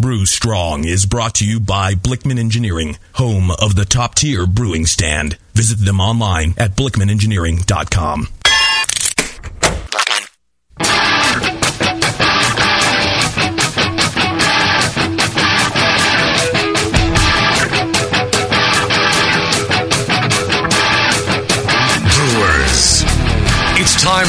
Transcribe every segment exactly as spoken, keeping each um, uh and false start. Brew Strong is brought to you by Blichmann Engineering, home of the top-tier brewing stand. Visit them online at blichmann engineering dot com. Time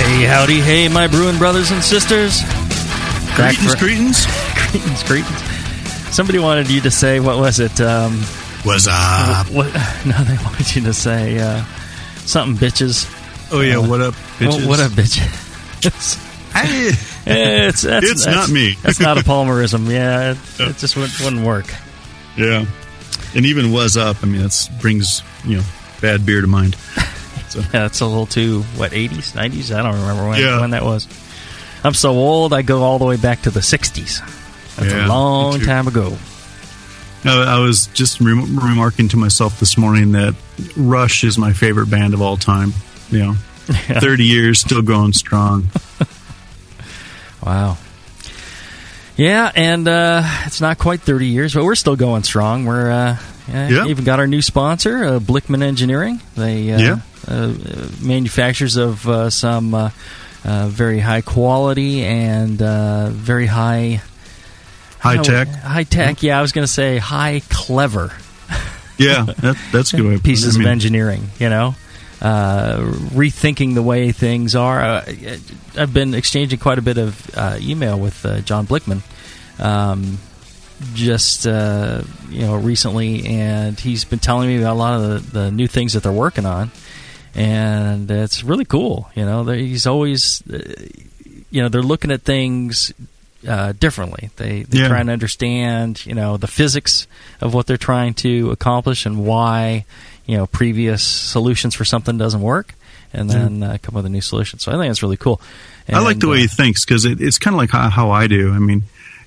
Hey, howdy, hey, my brewing brothers and sisters. Greetings, for... greetings. Greetings, greetings. Somebody wanted you to say, what was it? Um, What's up? What, what, no, they wanted you to say uh, something, bitches. Oh, yeah, uh, what up, bitches? What up, bitches? I, it's that's, it's that's, not that's, me. That's not a Palmerism, yeah. It, oh. it just wouldn't, wouldn't work. Yeah. And even was up, I mean, that brings, you know, bad beer to mind. So. Yeah, it's a little too, what, eighties, nineties? I don't remember when, yeah. when that was. I'm so old, I go all the way back to the sixties. That's yeah, a long time ago. I was just re- remarking to myself this morning that Rush is my favorite band of all time. You know, yeah. thirty years, still going strong. Wow. Yeah, and uh, it's not quite thirty years, but we're still going strong. We're uh, yeah, yeah. even got our new sponsor, uh, Blichmann Engineering. They uh, yeah. Uh, manufacturers of uh, some uh, uh, very high quality and uh, very high high know, tech high tech mm-hmm. yeah I was going to say high clever yeah that, that's good pieces I mean. of engineering, you know, uh, rethinking the way things are. uh, I've been exchanging quite a bit of uh, email with uh, John Blichmann um, just uh, you know recently, and he's been telling me about a lot of the, the new things that they're working on. And it's really cool, you know. He's always, you know, they're looking at things uh, differently. They they're yeah. trying to understand, you know, the physics of what they're trying to accomplish and why, you know, previous solutions for something doesn't work, and then uh, come up with a new solution. So I think that's really cool. And I like the way uh, he thinks, because it, it's kind of like how, how I do. I mean,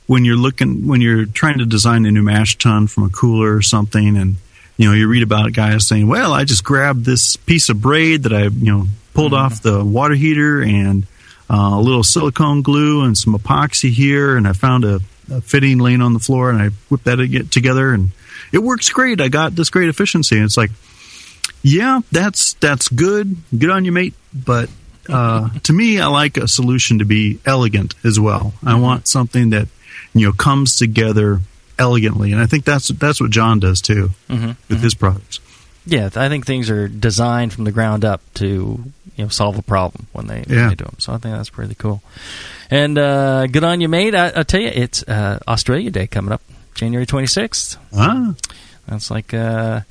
when you're looking, when you're trying to design a new mash tun from a cooler or something, and you know, you read about guys saying, well, I just grabbed this piece of braid that I, you know, pulled mm-hmm. off the water heater and uh, a little silicone glue and some epoxy here, and I found a, a fitting laying on the floor, and I whipped that together, and it works great. I got this great efficiency. And it's like, yeah, that's that's good. Good on you, mate. But uh, to me, I like a solution to be elegant as well. I want something that, you know, comes together elegantly, and I think that's that's what John does too mm-hmm, with mm-hmm. his products. Yeah, I think things are designed from the ground up to, you know, solve a problem when they, yeah. when they do them. So I think that's pretty cool. And uh, good on you, mate. I, I tell you, it's uh, Australia Day coming up, January twenty-sixth. Ah, that's like uh,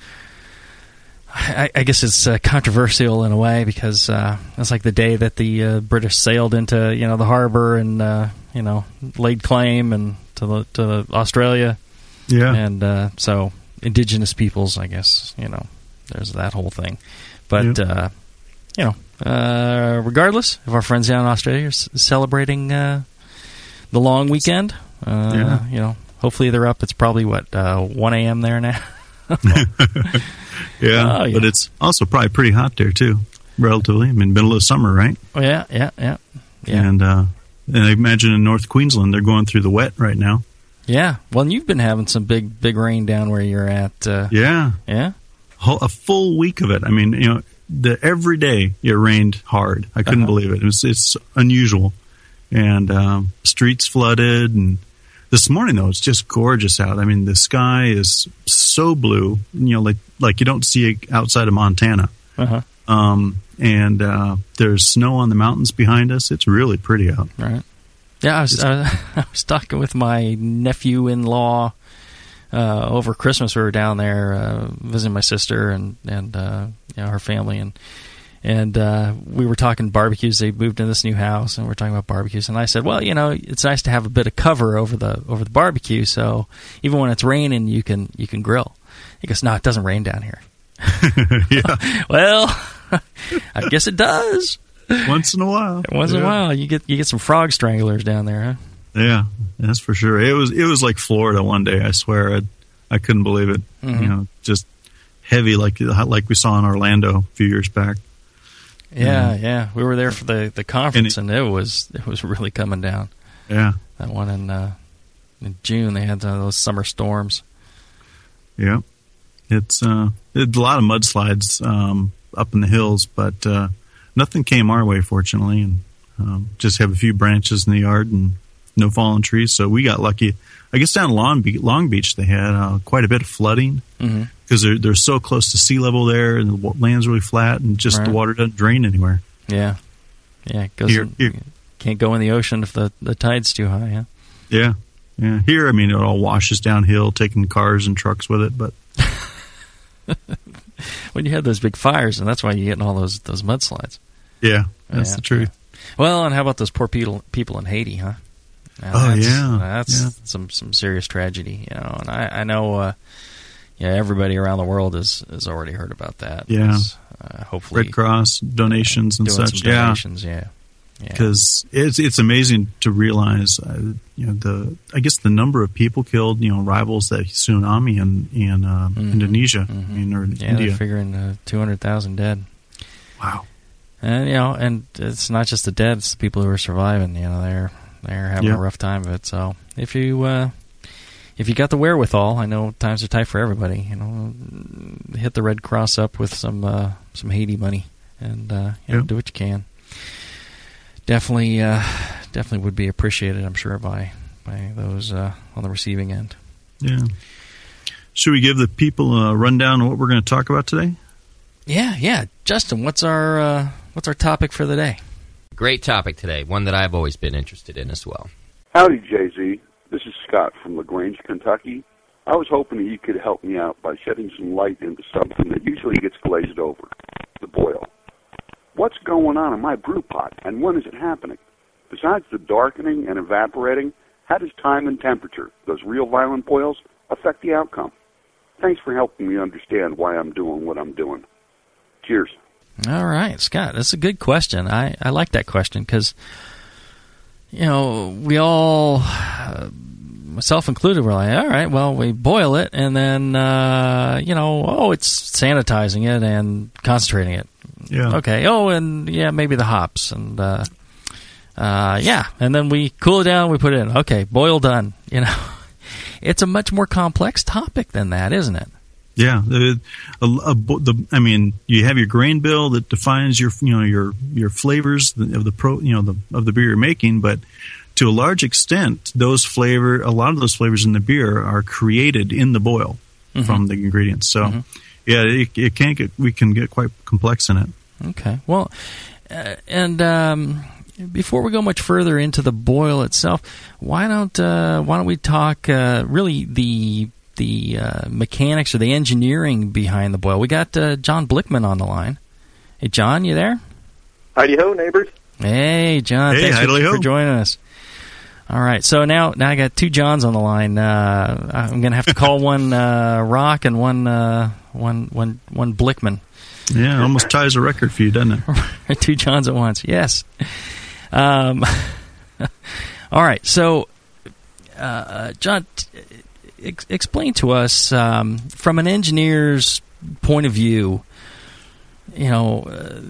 I, I guess it's uh, controversial in a way, because uh, that's like the day that the uh, British sailed into, you know, the harbor and uh, you know laid claim and. To, to Australia, yeah, and uh, so indigenous peoples, I guess, you know, there's that whole thing. But yeah. uh, you know, uh, regardless, if our friends down in Australia are c- celebrating uh, the long weekend, uh, yeah. you know, hopefully they're up. It's probably what uh, one a.m. there now. well, yeah, uh, yeah, but it's also probably pretty hot there too, relatively. I mean, middle of summer, right? Oh yeah, yeah, yeah, yeah, and. Uh, And I imagine in North Queensland, they're going through the wet right now. Yeah. Well, and you've been having some big, big rain down where you're at. Uh, yeah. Yeah. A full week of it. I mean, you know, the, every day it rained hard. I couldn't uh-huh. believe it. It was, it's unusual. And um, streets flooded. And this morning, though, it's just gorgeous out. I mean, the sky is so blue, you know, like, like you don't see it outside of Montana. Uh-huh. Um, and uh, there's snow on the mountains behind us. It's really pretty out. Right. Yeah, I was, I, I was talking with my nephew-in-law uh, over Christmas. We were down there uh, visiting my sister and, and uh, you know, her family. And And uh, we were talking barbecues. They moved into this new house, and we we're talking about barbecues. And I said, well, you know, it's nice to have a bit of cover over the over the barbecue, so even when it's raining, you can you can grill. He goes, no, it doesn't rain down here. Yeah. Well, I guess it does. Once in a while. Once yeah. in a while, you get you get some frog stranglers down there, huh? Yeah, that's for sure. It was it was like Florida one day. I swear, I I couldn't believe it. Mm-hmm. You know, just heavy like like we saw in Orlando a few years back. Yeah, yeah. We were there for the, the conference, and it, and it was it was really coming down. Yeah. That one in, uh, in June, they had uh, those summer storms. Yeah. It's, uh, it's a lot of mudslides um, up in the hills, but uh, nothing came our way, fortunately, and um, just have a few branches in the yard and no fallen trees, so we got lucky. I guess down Long Beach, Long Beach they had uh, quite a bit of flooding because mm-hmm. they're, they're so close to sea level there, and the land's really flat, and just right. the water doesn't drain anywhere. Yeah. Yeah, it goes here, in, here. Can't go in the ocean if the, the tide's too high, huh? Yeah. Yeah. Here, I mean, it all washes downhill, taking cars and trucks with it, but... When you had those big fires, and that's why you're getting all those, those mudslides. Yeah, that's yeah, the truth. Yeah. Well, and how about those poor people, people in Haiti, huh? Now, oh that's, yeah, that's yeah. some some serious tragedy, you know. And I, I know, uh, yeah, everybody around the world has has already heard about that. Yeah, uh, hopefully Red Cross donations uh, and such. Yeah, donations, yeah, because yeah. it's it's amazing to realize, uh, you know, the I guess the number of people killed, you know, rivals that tsunami in in uh, mm-hmm. Indonesia. Mm-hmm. I mean, or in yeah, India. They're figuring uh, two hundred thousand dead. Wow, and you know, and it's not just the dead; it's the people who are surviving. You know, they're. They're having yep. a rough time of it. So if you uh, if you got the wherewithal, I know times are tight for everybody. You know, hit the Red Cross up with some uh, some Haiti money and uh, you yep. know, do what you can. Definitely, uh, definitely would be appreciated. I'm sure by by those uh, on the receiving end. Yeah. Should we give the people a rundown of what we're going to talk about today? Yeah, yeah. Justin, what's our uh, what's our topic for the day? Great topic today, one that I've always been interested in as well. Howdy, Jay-Z. This is Scott from LaGrange, Kentucky. I was hoping that you could help me out by shedding some light into something that usually gets glazed over, the boil. What's going on in my brew pot, and when is it happening? Besides the darkening and evaporating, how does time and temperature, those real violent boils, affect the outcome? Thanks for helping me understand why I'm doing what I'm doing. Cheers. All right, Scott, that's a good question. I, I like that question because, you know, we all, uh, myself included, we're like, all right, well, we boil it and then, uh, you know, oh, it's sanitizing it and concentrating it. Yeah. Okay. Oh, and yeah, maybe the hops and, uh, uh, yeah. And then we cool it down, we put it in. Okay, boil done. You know, it's a much more complex topic than that, isn't it? Yeah, a, a, a, the, I mean, you have your grain bill that defines your, you know, your your flavors of the pro, you know, the of the beer you're making. But to a large extent, those flavor, a lot of those flavors in the beer are created in the boil mm-hmm. from the ingredients. So, mm-hmm. yeah, it, it can get we can get quite complex in it. Okay, well, uh, and um, before we go much further into the boil itself, why don't uh, why don't we talk uh, really the the uh, mechanics or the engineering behind the boil. We got uh, John Blichmann on the line. Hey, John, you there? Hidey-ho, neighbors. Hey, John. Hey, thanks for, for joining us. All right, so now now I got two Johns on the line. Uh, I'm going to have to call one uh, Rock and one, uh, one, one, one Blichmann. Yeah, it almost ties a record for you, doesn't it? Two Johns at once, yes. Um, all right, so, uh, John... T- Explain to us, um, from an engineer's point of view, you know, uh,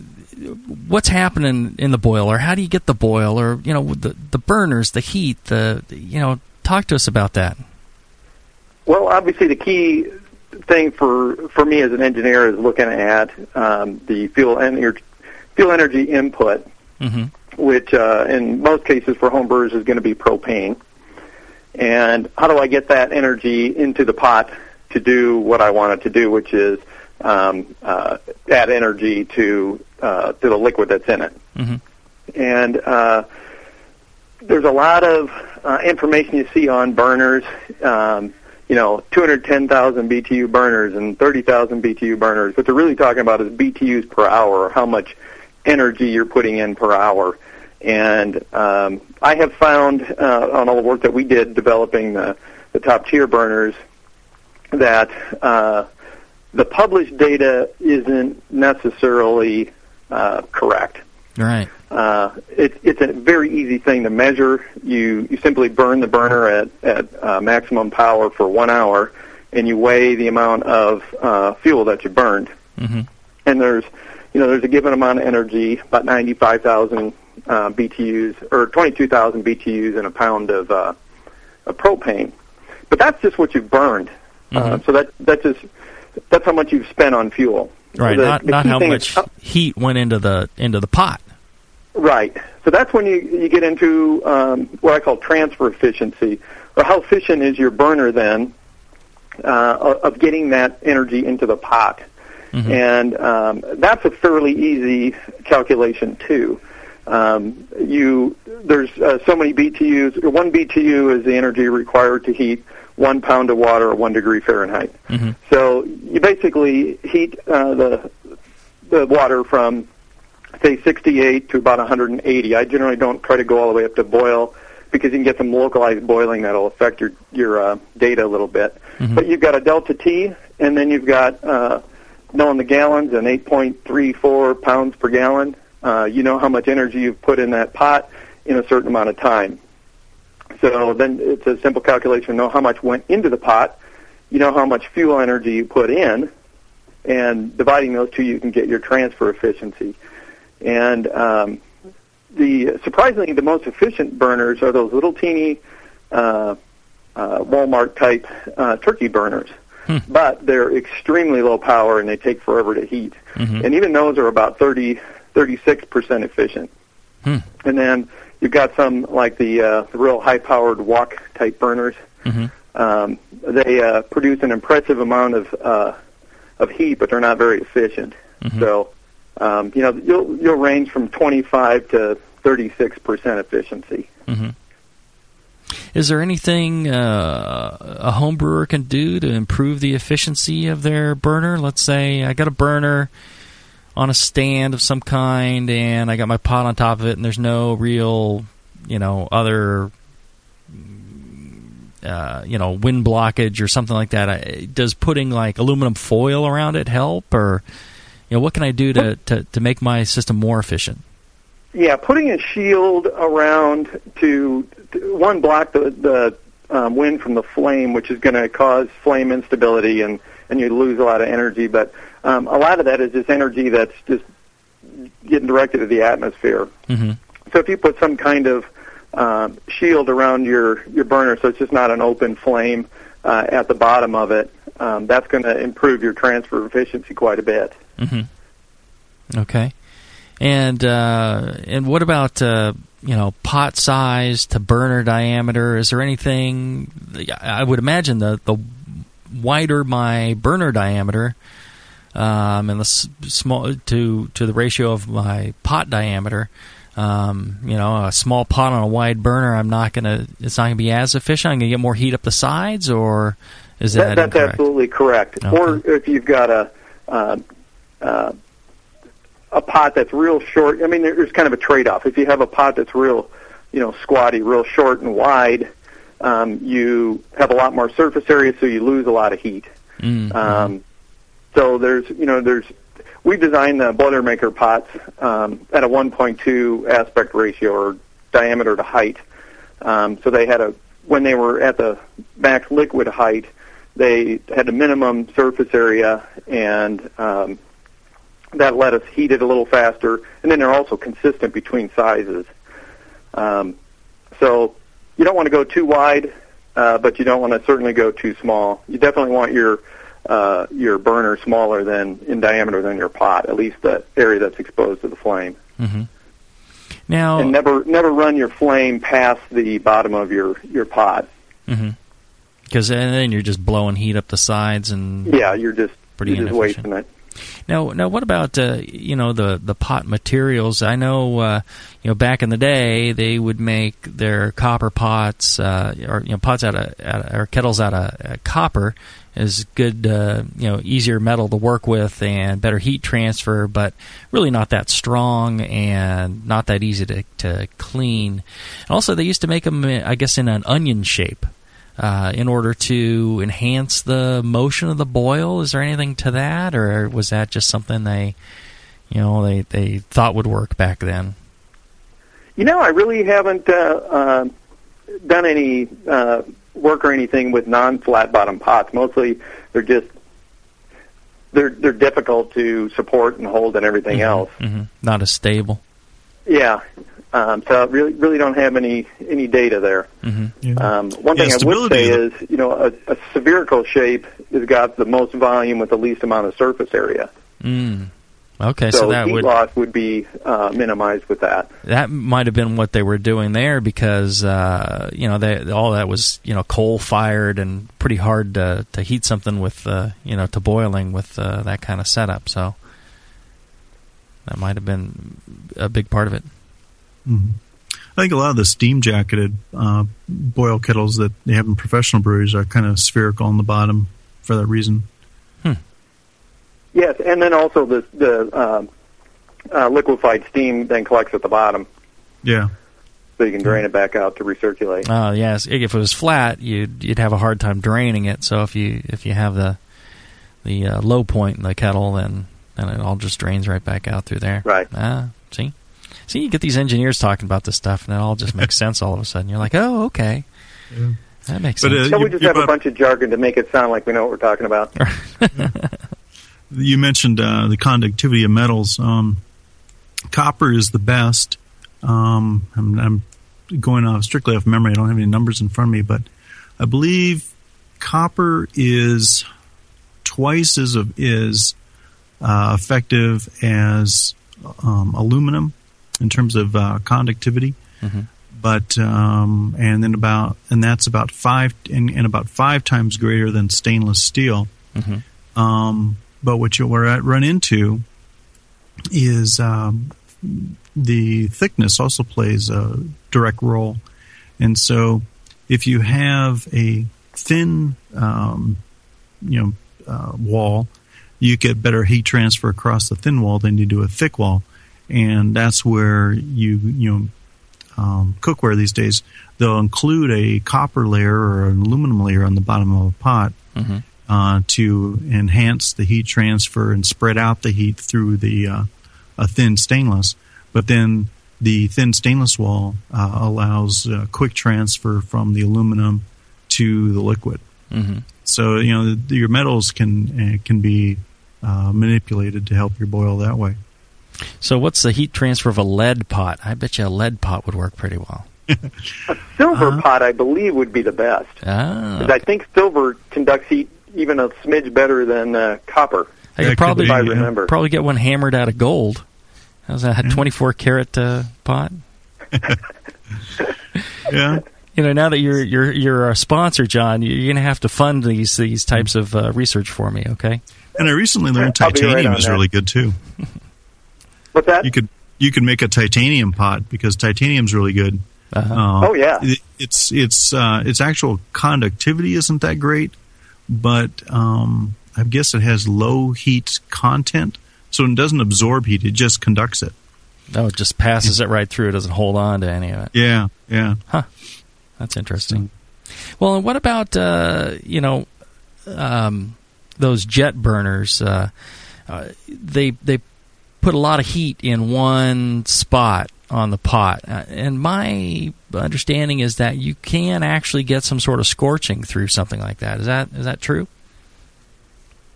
what's happening in the boiler? How do you get the boiler? You know, the, the burners, the heat, the, you know, talk to us about that. Well, obviously the key thing for, for me as an engineer is looking at um, the fuel, ener- fuel energy input, mm-hmm. which uh, in most cases for home brewers is going to be propane. And how do I get that energy into the pot to do what I want it to do, which is um, uh, add energy to uh, to the liquid that's in it? Mm-hmm. And uh, there's a lot of uh, information you see on burners. Um, you know, two hundred ten thousand B T U burners and thirty thousand B T U burners. What they're really talking about is B T Us per hour, or how much energy you're putting in per hour. And um, I have found uh, on all the work that we did developing the, the top-tier burners that uh, the published data isn't necessarily uh, correct. All right. Uh, it, it's a very easy thing to measure. You you simply burn the burner at, at uh, maximum power for one hour, and you weigh the amount of uh, fuel that you burned. Mm-hmm. And there's, you know, there's a given amount of energy, about ninety-five thousand uh, B T Us or twenty-two thousand B T Us in a pound of uh, a propane. But that's just what you've burned. Mm-hmm. Uh, so that that's just that's how much you've spent on fuel. Right, so the, not, the not how much is, heat went into the into the pot. Right. So that's when you, you get into um, what I call transfer efficiency, or how efficient is your burner then uh, of getting that energy into the pot. Mm-hmm. And um, that's a fairly easy calculation, too. Um, you There's uh, so many B T Us. One B T U is the energy required to heat one pound of water at one degree Fahrenheit. Mm-hmm. So you basically heat uh, the the water from, say, sixty-eight to about one hundred eighty. I generally don't try to go all the way up to boil, because you can get some localized boiling that will affect your, your uh, data a little bit. Mm-hmm. But you've got a delta T, and then you've got, uh, knowing the gallons, and eight point three four pounds per gallon. Uh, you know how much energy you've put in that pot in a certain amount of time. So then it's a simple calculation. Know how much went into the pot. You know how much fuel energy you put in. And dividing those two, you can get your transfer efficiency. And um, the surprisingly, the most efficient burners are those little teeny uh, uh, Walmart-type uh, turkey burners. Hmm. But they're extremely low power, and they take forever to heat. Mm-hmm. And even those are about thirty, thirty-six percent efficient. Hmm. And then you've got some like the, uh, the real high-powered wok-type burners. Mm-hmm. Um, they uh, produce an impressive amount of uh, of heat, but they're not very efficient. Mm-hmm. So, um, you know, you'll you'll range from twenty-five to thirty-six percent efficiency. Mm-hmm. Is there anything uh, a home brewer can do to improve the efficiency of their burner? Let's say I got a burner on a stand of some kind, and I got my pot on top of it, and there's no real, you know, other, uh, you know, wind blockage or something like that. I, does putting, like, aluminum foil around it help? Or, you know, what can I do to, to, to make my system more efficient? Yeah, putting a shield around to, to one, block the, the um, wind from the flame, which is going to cause flame instability, and, and you lose a lot of energy, but... Um, a lot of that is just energy that's just getting directed to the atmosphere. Mm-hmm. So if you put some kind of uh, shield around your, your burner, so it's just not an open flame uh, at the bottom of it, um, that's going to improve your transfer efficiency quite a bit. Mm-hmm. Okay. And uh, and what about uh, you know, pot size to burner diameter? Is there anything? I would imagine the the wider my burner diameter, Um, and the small to to the ratio of my pot diameter, um, you know, a small pot on a wide burner, I'm not gonna. It's not gonna be as efficient. I'm gonna get more heat up the sides, or is that, that that's incorrect? Absolutely correct. Okay. Or if you've got a uh, uh, a pot that's real short, I mean, there's kind of a trade-off. If you have a pot that's real, you know, squatty, real short and wide, um, you have a lot more surface area, so you lose a lot of heat. Mm-hmm. Um, So there's, you know, there's, we designed the Boilermaker pots um, at a one point two aspect ratio, or diameter to height. Um, so they had a, when they were at the max liquid height, they had a minimum surface area, and um, that let us heat it a little faster. And then they're also consistent between sizes. Um, so you don't want to go too wide, uh, but you don't want to certainly go too small. You definitely want your Uh, your burner smaller than in diameter than your pot, at least the area that's exposed to the flame. Mm-hmm. Now, and never never run your flame past the bottom of your your pot. Mm-hmm. Because then you're just blowing heat up the sides, and yeah, you're just pretty you're just wasting it. Now, now, what about uh, you know the, the pot materials? I know uh, you know back in the day they would make their copper pots uh, or you know pots out of, out of or kettles out of uh, copper is good, uh, you know, easier metal to work with and better heat transfer, but really not that strong and not that easy to to clean. And also, they used to make them, I guess, in an onion shape. Uh, in order to enhance the motion of the boil, is there anything to that, or was that just something they, you know, they, they thought would work back then? You know, I really haven't uh, uh, done any uh, work or anything with non-flat bottom pots. Mostly, they're just they're they're difficult to support and hold and everything mm-hmm. else. Mm-hmm. Not as stable. Yeah. Um, so I really, really don't have any, any data there. Mm-hmm. Yeah. Um, one yeah, thing I would say is, you know, a, a spherical shape has got the most volume with the least amount of surface area. Mm. Okay, so, so that heat would, loss would be uh, minimized with that. That might have been what they were doing there because, uh, you know, they, all that was, you know, coal-fired and pretty hard to, to heat something with, uh, you know, to boiling with uh, that kind of setup. So that might have been a big part of it. Mm-hmm. I think a lot of the steam-jacketed uh, boil kettles that they have in professional breweries are kind of spherical on the bottom for that reason. Hmm. Yes, and then also the, the uh, uh, liquefied steam then collects at the bottom. Yeah. So you can drain it back out to recirculate. Oh, uh, yes. If it was flat, you'd you'd have a hard time draining it. So if you if you have the the uh, low point in the kettle, then, then it all just drains right back out through there. Right. Ah, see? See, you get these engineers talking about this stuff, and it all just makes sense all of a sudden. You're like, oh, okay. Yeah. That makes but, sense. Uh, so you, we just have a bunch of jargon to make it sound like we know what we're talking about. You mentioned uh, the conductivity of metals. Um, copper is the best. Um, I'm, I'm going off strictly off memory. I don't have any numbers in front of me, but I believe copper is twice as is uh, effective as um, aluminum. In terms of uh, conductivity, mm-hmm. but um, and then about and that's about five and, and about five times greater than stainless steel. Mm-hmm. Um, but what you'll run into is um, the thickness also plays a direct role, and so if you have a thin, um, you know, uh, wall, you get better heat transfer across the thin wall than you do a thick wall. And that's where you you know um, cookware these days, they'll include a copper layer or an aluminum layer on the bottom of a pot mm-hmm. uh, to enhance the heat transfer and spread out the heat through the uh, a thin stainless. But then the thin stainless wall uh, allows uh, quick transfer from the aluminum to the liquid. Mm-hmm. So you know the, your metals can uh, can be uh, manipulated to help your boil that way. So what's the heat transfer of a lead pot? I bet you a lead pot would work pretty well. A silver uh, pot, I believe, would be the best. Ah, okay. I think silver conducts heat even a smidge better than uh, copper. I could probably, could be, I remember. probably get one hammered out of gold. How's that, a twenty-four karat uh, pot? Yeah. You know, now that you're you're you're a sponsor, John, you're going to have to fund these these types of uh, research for me, okay? And I recently learned titanium right is that. really good, too. What's that? You could you could make a titanium pot because titanium's really good. Uh-huh. Uh, oh yeah, it, it's it's uh, its actual conductivity isn't that great, but um, I guess it has low heat content, so it doesn't absorb heat; it just conducts it. Oh, it just passes it right through; it doesn't hold on to any of it. Yeah, yeah. Huh. That's interesting. Mm-hmm. Well, and what about uh, you know um, those jet burners? Uh, uh, they they. put a lot of heat in one spot on the pot. Uh, and my understanding is that you can actually get some sort of scorching through something like that. Is that is that true?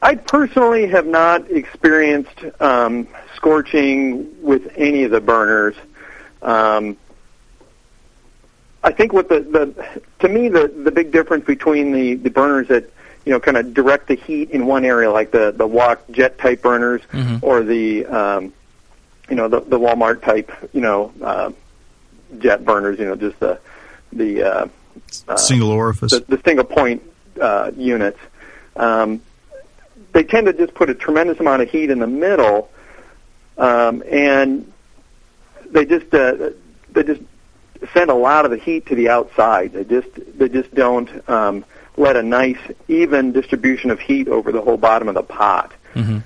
I personally have not experienced um, scorching with any of the burners. Um, I think what the, the to me the, the big difference between the, the burners that you know, kind of direct the heat in one area, like the, the wok jet-type burners mm-hmm. or the, um, you know, the, the Walmart-type, you know, uh, jet burners, you know, just the... the uh, uh, single orifice. The, the single-point uh, units. Um, they tend to just put a tremendous amount of heat in the middle, um, and they just uh, they just send a lot of the heat to the outside. They just they just don't um, let a nice even distribution of heat over the whole bottom of the pot. Mm-hmm.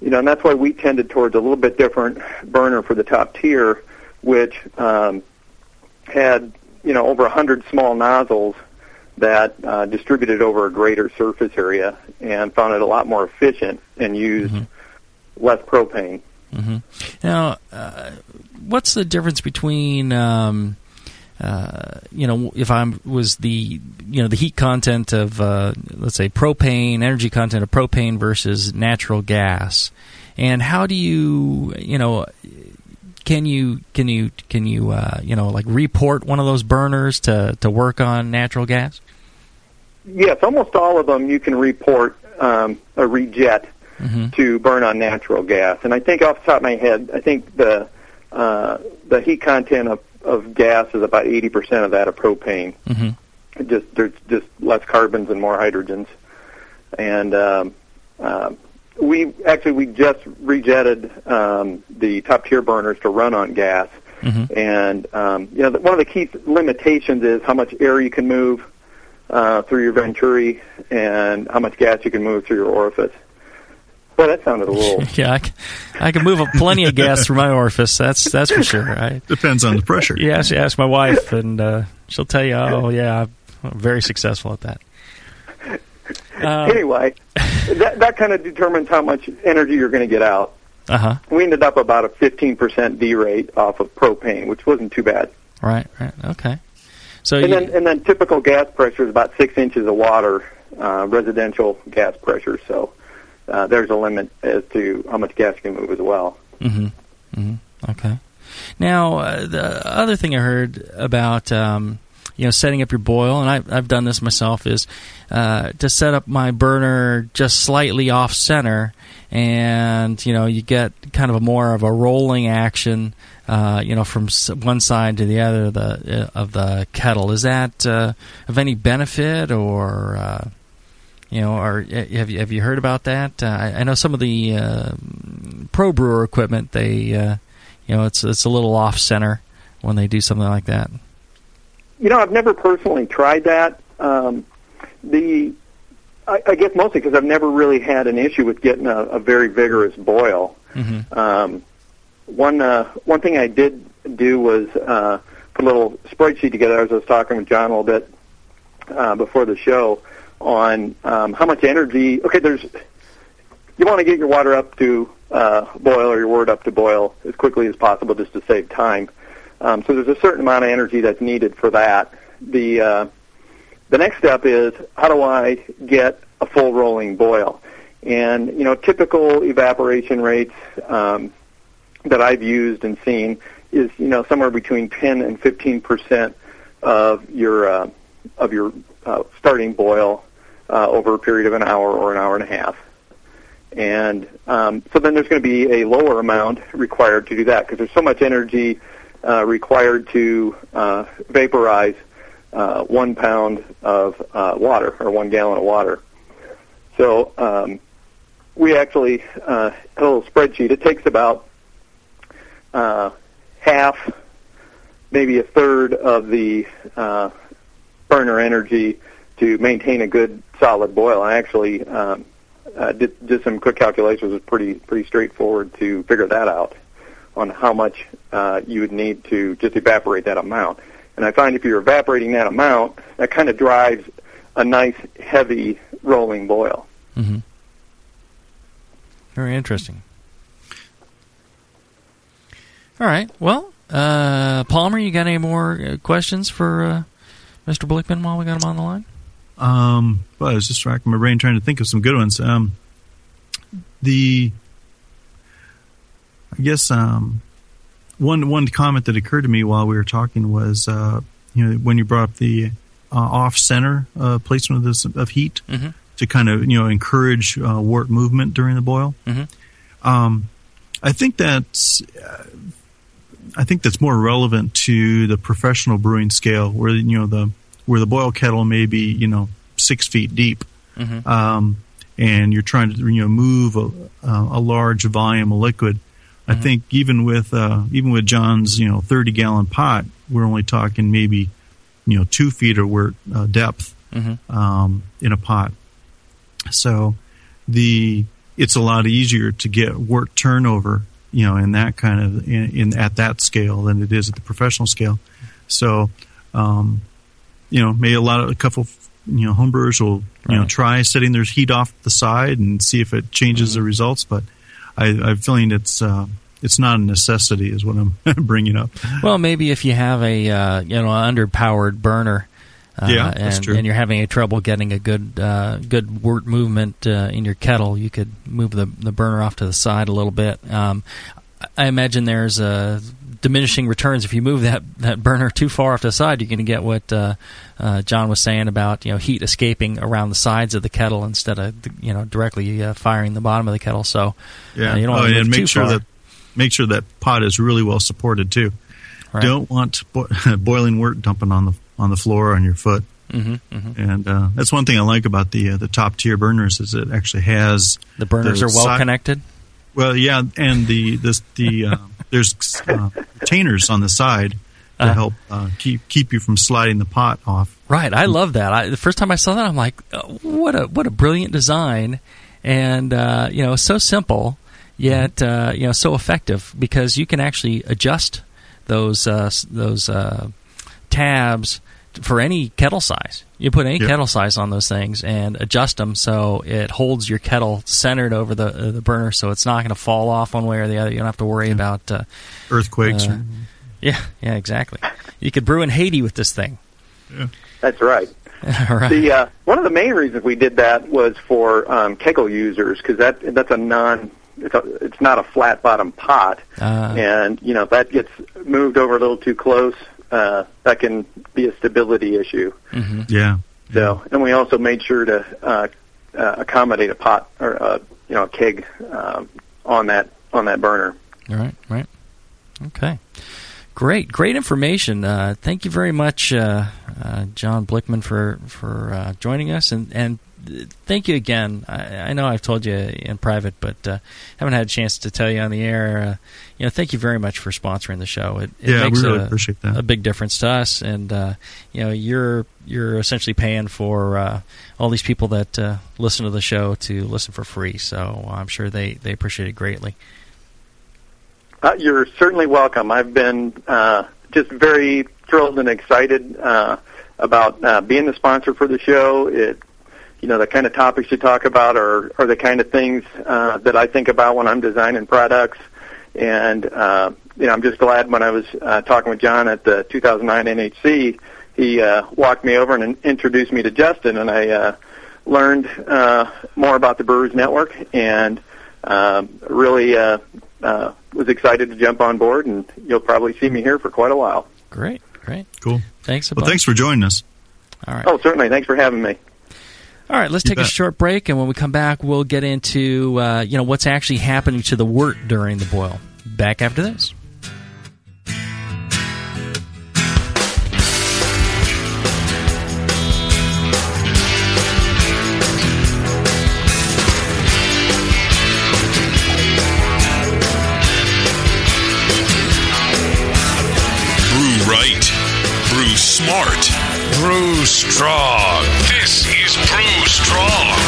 You know, and that's why we tended towards a little bit different burner for the top tier, which um, had, you know, over one hundred small nozzles that uh, distributed over a greater surface area, and found it a lot more efficient and used mm-hmm. less propane. Mm-hmm. Now, uh, what's the difference between, um, uh, you know, if I was the, you know, the heat content of, uh, let's say, propane, energy content of propane versus natural gas, and how do you, you know, can you can you can you uh, you know, like report one of those burners to, to work on natural gas? Yes, almost all of them you can report um, a rejet. Mm-hmm. to burn on natural gas. And I think off the top of my head, I think the uh, the heat content of, of gas is about eighty percent of that of propane. Mm-hmm. Just there's just less carbons and more hydrogens. And um, uh, we actually we just rejetted um, the top tier burners to run on gas. Mm-hmm. And um, you know, one of the key limitations is how much air you can move uh, through your venturi and how much gas you can move through your orifice. Well, that sounded a little... yeah, I can, I can move up plenty of gas through my orifice, that's that's for sure. I, Depends on the pressure. Yeah, I should ask my wife, and uh, she'll tell you, oh, yeah, I'm very successful at that. Um, anyway, that, that kind of determines how much energy you're going to get out. Uh-huh. We ended up about a fifteen percent D-rate off of propane, which wasn't too bad. Right, right, okay. So and, you... then, and then typical gas pressure is about six inches of water, uh, residential gas pressure, so... Uh, there's a limit as to how much gas can move as well. Mm-hmm. Mm-hmm. Okay. Now, uh, the other thing I heard about, um, you know, setting up your boil, and I've, I've done this myself, is uh, to set up my burner just slightly off-center, and, you know, you get kind of a more of a rolling action, uh, you know, from one side to the other of the, of the kettle. Is that uh, of any benefit, or... Uh, You know, or have you have you heard about that? Uh, I, I know some of the uh, pro brewer equipment. They, uh, you know, it's it's a little off center when they do something like that. You know, I've never personally tried that. Um, the, I, I guess mostly because I've never really had an issue with getting a, a very vigorous boil. Mm-hmm. Um, one uh, one thing I did do was uh, put a little spreadsheet together. As I was talking with John a little bit uh, before the show. On um, how much energy, okay, there's, you want to get your water up to uh, boil or your wort up to boil as quickly as possible just to save time. Um, so there's a certain amount of energy that's needed for that. The uh, the next step is, how do I get a full rolling boil? And, you know, typical evaporation rates um, that I've used and seen is, you know, somewhere between ten and fifteen percent of your, uh, of your uh, starting boil. Uh, over a period of an hour or an hour and a half. And um, so then there's going to be a lower amount required to do that because there's so much energy uh, required to uh, vaporize uh, one pound of uh, water or one gallon of water. So um, we actually uh, had a little spreadsheet. It takes about uh, half, maybe a third of the uh, burner energy to maintain a good solid boil. I actually um, uh, did, did some quick calculations. It was pretty pretty straightforward to figure that out on how much uh, you would need to just evaporate that amount. And I find if you're evaporating that amount, that kind of drives a nice, heavy, rolling boil. Mm-hmm. Very interesting. All right. Well, uh, Palmer, you got any more questions for uh, Mister Blichmann while we got him on the line? Um, well, I was just racking my brain trying to think of some good ones. Um, the, I guess, um, one, one comment that occurred to me while we were talking was, uh, you know, when you brought up the, uh, off center, uh, placement of this, of heat mm-hmm. to kind of, you know, encourage, uh, wort movement during the boil. Mm-hmm. Um, I think that's, uh, I think that's more relevant to the professional brewing scale where, you know, the, where the boil kettle may be, you know, six feet deep. Mm-hmm. Um, and you're trying to you know move a, a large volume of liquid, mm-hmm. I think even with uh, even with John's you know thirty gallon pot, we're only talking maybe you know two feet or where uh, depth mm-hmm. um, in a pot. So the it's a lot easier to get wort turnover you know in that kind of in, in at that scale than it is at the professional scale. So um, you know maybe a lot of a couple. You know, homebrewers will you know try setting their heat off the side and see if it changes mm-hmm. the results. But I, I'm feeling it's uh, it's not a necessity, is what I'm bringing up. Well, maybe if you have a uh, you know underpowered burner, uh, yeah, and, that's true. and you're having a trouble getting a good uh, good wort movement uh, in your kettle, you could move the the burner off to the side a little bit. Um, I imagine there's a diminishing returns if you move that, that burner too far off to the side. You're going to get what uh, uh, John was saying about you know heat escaping around the sides of the kettle instead of you know directly uh, firing the bottom of the kettle. So yeah, uh, you don't oh, and make sure far. that make sure that pot is really well supported too. Right. Don't want bo- boiling wort dumping on the on the floor on your foot. Mm-hmm, mm-hmm. And uh, that's one thing I like about the uh, the top tier burners is it actually has the burners the are well si- connected. Well, yeah, and the this, the uh, there's uh, retainers on the side to uh, help uh, keep keep you from sliding the pot off. Right, I love that. I, the first time I saw that, I'm like, oh, what a what a brilliant design, and uh, you know, so simple yet uh, you know so effective because you can actually adjust those uh, those uh, tabs for any kettle size. You put any yep. kettle size on those things and adjust them so it holds your kettle centered over the uh, the burner, so it's not going to fall off one way or the other. You don't have to worry yeah. about uh, earthquakes. Uh, or... Yeah, yeah, exactly. You could brew in Haiti with this thing. Yeah. That's right. All right. The uh, one of the main reasons we did that was for um, kegel users because that that's a non. It's, a, it's not a flat bottom pot, uh, and you know if that gets moved over a little too close. Uh, that can be a stability issue. Mm-hmm. Yeah. So, and we also made sure to uh, uh, accommodate a pot or uh, you know a keg uh, on that on that burner. All right. Right. Okay. Great. Great information. Uh, thank you very much, uh, uh, John Blichmann, for for uh, joining us, and and thank you again. I, I know I've told you in private, but uh, haven't had a chance to tell you on the air. Uh, you know, thank you very much for sponsoring the show. It, it yeah, makes we really a, appreciate that. a big difference to us, and uh, you know, you're you're essentially paying for uh, all these people that uh, listen to the show to listen for free. So I'm sure they, they appreciate it greatly. Uh, you're certainly welcome. I've been uh, just very thrilled and excited uh, about uh, being the sponsor for the show. It You know, the kind of topics you talk about are, are the kind of things uh, that I think about when I'm designing products. And, uh, you know, I'm just glad when I was uh, talking with John at the two thousand nine N H C, he uh, walked me over and introduced me to Justin, and I uh, learned uh, more about the Brewers Network and uh, really uh, uh, was excited to jump on board, and you'll probably see me here for quite a while. Great, great. Cool. Thanks a bunch. Well, thanks for joining us. All right. Oh, certainly. Thanks for having me. All right, let's take a short break, and when we come back, we'll get into uh, you know what's actually happening to the wort during the boil. Back after this. Brew right, brew smart, brew strong. This is Brew Strong.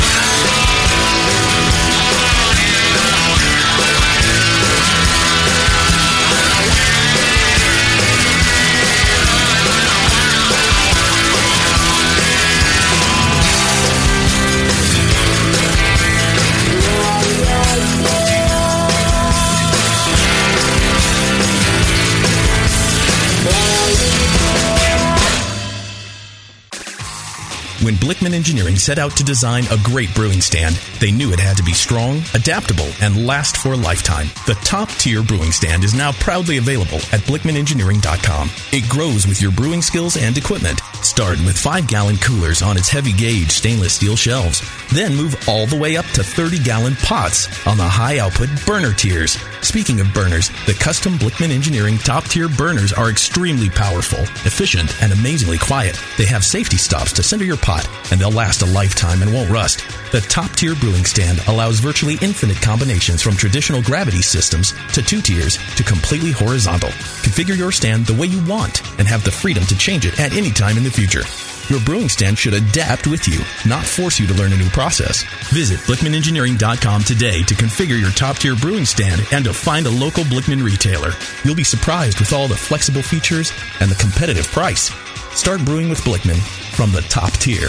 When Blichmann Engineering set out to design a great brewing stand, they knew it had to be strong, adaptable, and last for a lifetime. The top-tier brewing stand is now proudly available at blichmann engineering dot com. It grows with your brewing skills and equipment. Starting with five gallon coolers on its heavy-gauge stainless steel shelves. Then move all the way up to thirty gallon pots on the high-output burner tiers. Speaking of burners, the custom Blichmann Engineering top-tier burners are extremely powerful, efficient, and amazingly quiet. They have safety stops to center your pot, and they'll last a lifetime and won't rust. The top-tier brewing stand allows virtually infinite combinations from traditional gravity systems to two tiers to completely horizontal. Configure your stand the way you want and have the freedom to change it at any time in the future. Your brewing stand should adapt with you, not force you to learn a new process. Visit Blichmann Engineering dot com today to configure your top-tier brewing stand and to find a local Blichmann retailer. You'll be surprised with all the flexible features and the competitive price. Start brewing with Blichmann from the top tier.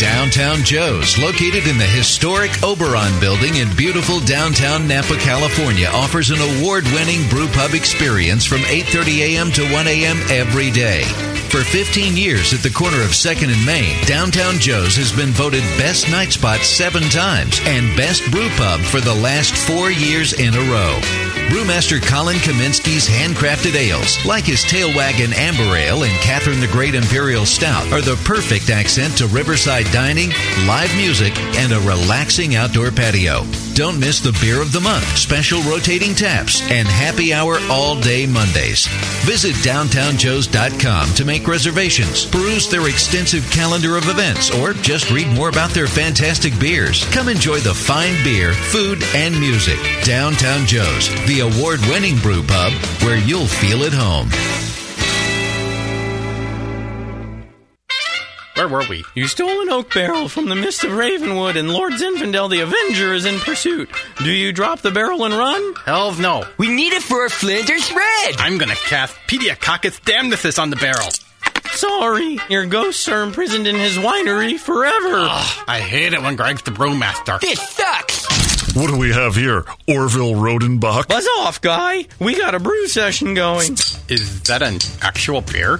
Downtown Joe's, located in the historic Oberon Building in beautiful downtown Napa, California, offers an award-winning brew pub experience from eight thirty a.m. to one a.m. every day. For fifteen years at the corner of second and Main, Downtown Joe's has been voted Best Night Spot seven times and Best Brew Pub for the last four years in a row. Brewmaster Colin Kaminsky's handcrafted ales, like his Tail Waggin Amber Ale and Catherine the Great Imperial Stout, are the perfect accent to riverside dining, live music, and a relaxing outdoor patio. Don't miss the Beer of the Month, special rotating taps, and happy hour all day Mondays. Visit downtown joes dot com to make reservations, peruse their extensive calendar of events, or just read more about their fantastic beers. Come enjoy the fine beer, food, and music. Downtown Joe's, the award-winning brew pub where you'll feel at home. Where were we? You stole an oak barrel from the mist of Ravenwood, and Lord Zinfandel the Avenger is in pursuit. Do you drop the barrel and run? Hell no. We need it for a Flanders Red. I'm going to cast Pediococcus Damnosus on the barrel. Sorry, your ghosts are imprisoned in his winery forever. Ugh, I hate it when Greg's the brewmaster. This sucks. What do we have here? Orville Rodenbach? Buzz off, guy. We got a brew session going. Is that an actual beer?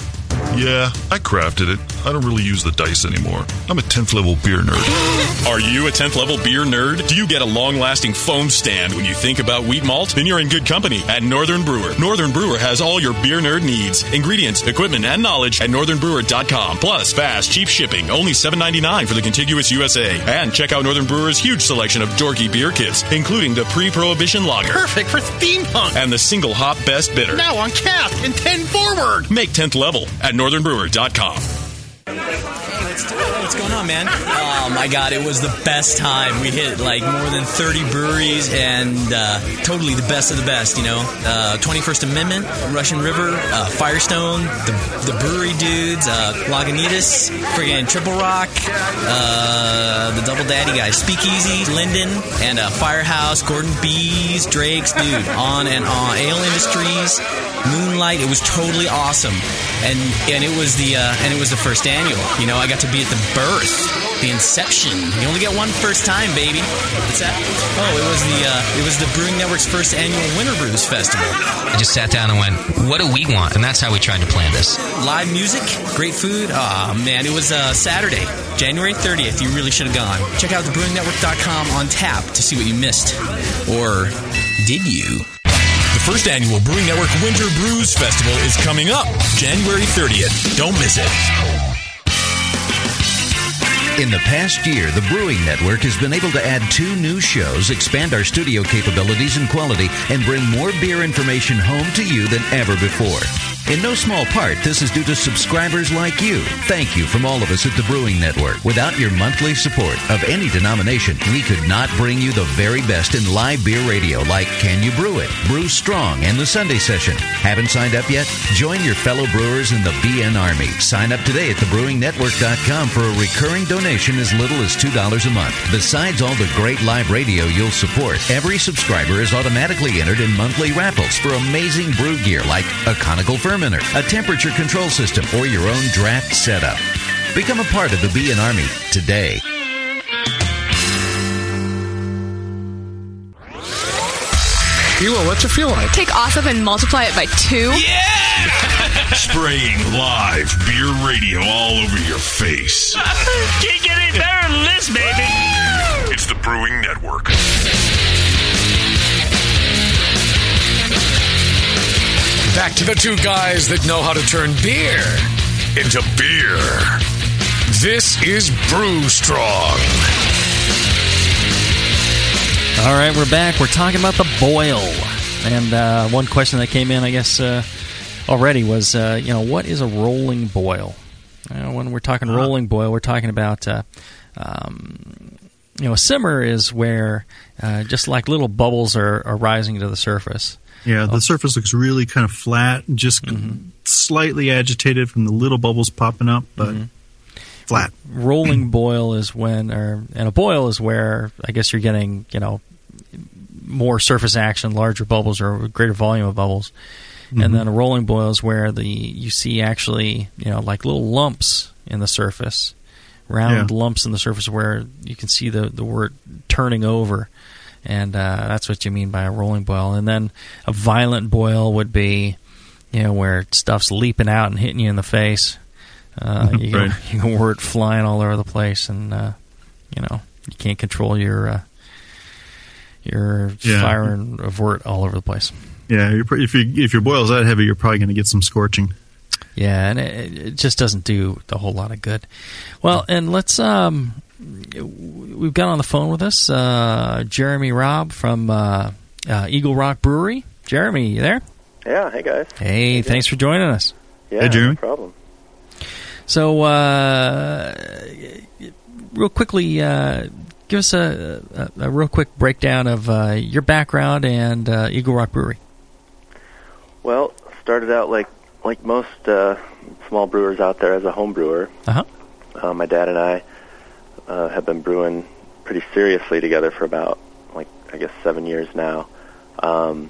Yeah, I crafted it. I don't really use the dice anymore. I'm a tenth level beer nerd. Are you a tenth level beer nerd? Do you get a long-lasting foam stand when you think about wheat malt? Then you're in good company at Northern Brewer. Northern Brewer has all your beer nerd needs, ingredients, equipment, and knowledge at northern brewer dot com. Plus, fast, cheap shipping, only seven dollars and ninety-nine cents for the contiguous U S A. And check out Northern Brewer's huge selection of dorky beer kits, including the pre-prohibition lager. Perfect for steampunk. And the single hop best bitter. Now on cap and ten forward. Make tenth level at northern brewer dot com. Let's do it. What's going on, man? Oh, my God. It was the best time. We hit, like, more than thirty breweries and uh, totally the best of the best, you know. Uh, twenty-first Amendment, Russian River, uh, Firestone, the, the brewery dudes, uh, Lagunitas, friggin' Triple Rock, uh, the Double Daddy guys, Speakeasy, Linden, and uh, Firehouse, Gordon B's, Drake's, dude, on and on. Ale Industries, Moonlight. It was totally awesome. And and it was the uh, and it was the first annual. You know, I got to be at the birth, the inception. You only get one first time, baby. What's that? Oh, it was the uh, it was the Brewing Network's first annual Winter Brews Festival. I just sat down and went, what do we want? And that's how we tried to plan this. Live music, great food. Aw, oh, man, it was uh, Saturday, January thirtieth. You really should have gone. Check out the brewing network dot com on tap to see what you missed. Or did you? The first annual Brewing Network Winter Brews Festival is coming up January thirtieth. Don't miss it. In the past year, the Brewing Network has been able to add two new shows, expand our studio capabilities and quality, and bring more beer information home to you than ever before. In no small part, this is due to subscribers like you. Thank you from all of us at the Brewing Network. Without your monthly support of any denomination, we could not bring you the very best in live beer radio like Can You Brew It?, Brew Strong, and the Sunday Session. Haven't signed up yet? Join your fellow brewers in the B N Army. Sign up today at the brewing network dot com for a recurring donation as little as two dollars a month. Besides all the great live radio you'll support, every subscriber is automatically entered in monthly raffles for amazing brew gear like a conical fermenter, a temperature control system, or your own draft setup. Become a part of the B N Army today. Hilo, what's it feel like? Take awesome and multiply it by two. Yeah! Spraying live beer radio all over your face. Can't get any better than this, baby. It's the Brewing Network. Back to the two guys that know how to turn beer into beer. This is Brew Strong. All right, we're back. We're talking about the boil. And uh, one question that came in, I guess, uh, already was, uh, you know, what is a rolling boil? You know, when we're talking rolling boil, we're talking about, uh, um, you know, a simmer is where uh, just like little bubbles are, are rising to the surface. Yeah, the oh. surface looks really kind of flat, just mm-hmm. slightly agitated from the little bubbles popping up, but mm-hmm. flat. Rolling boil is when, or and a boil is where I guess you're getting, you know, more surface action, larger bubbles or greater volume of bubbles, mm-hmm. and then a rolling boil is where the you see actually, you know, like little lumps in the surface, round yeah. lumps in the surface where you can see the the wort turning over. And uh, that's what you mean by a rolling boil. And then a violent boil would be, you know, where stuff's leaping out and hitting you in the face. Uh, you right. can, you can wort flying all over the place, and uh, you know you can't control your uh, your yeah. firing of wort all over the place. Yeah, you're, if you, if your boil's that heavy, you're probably going to get some scorching. Yeah, and it, it just doesn't do a whole lot of good. Well, and let's. Um, We've got on the phone with us uh, Jeremy Robb from uh, uh, Eagle Rock Brewery. Jeremy, you there? Yeah, hey guys. Hey, hey thanks guys. for joining us. Yeah, hey, Jeremy. No problem. So, uh, real quickly, uh, give us a, a, a real quick breakdown of uh, your background and uh, Eagle Rock Brewery. Well, started out like like most uh, small brewers out there as a home brewer. Uh-huh. Uh, my dad and I. Uh, have been brewing pretty seriously together for about, like, I guess seven years now. Um,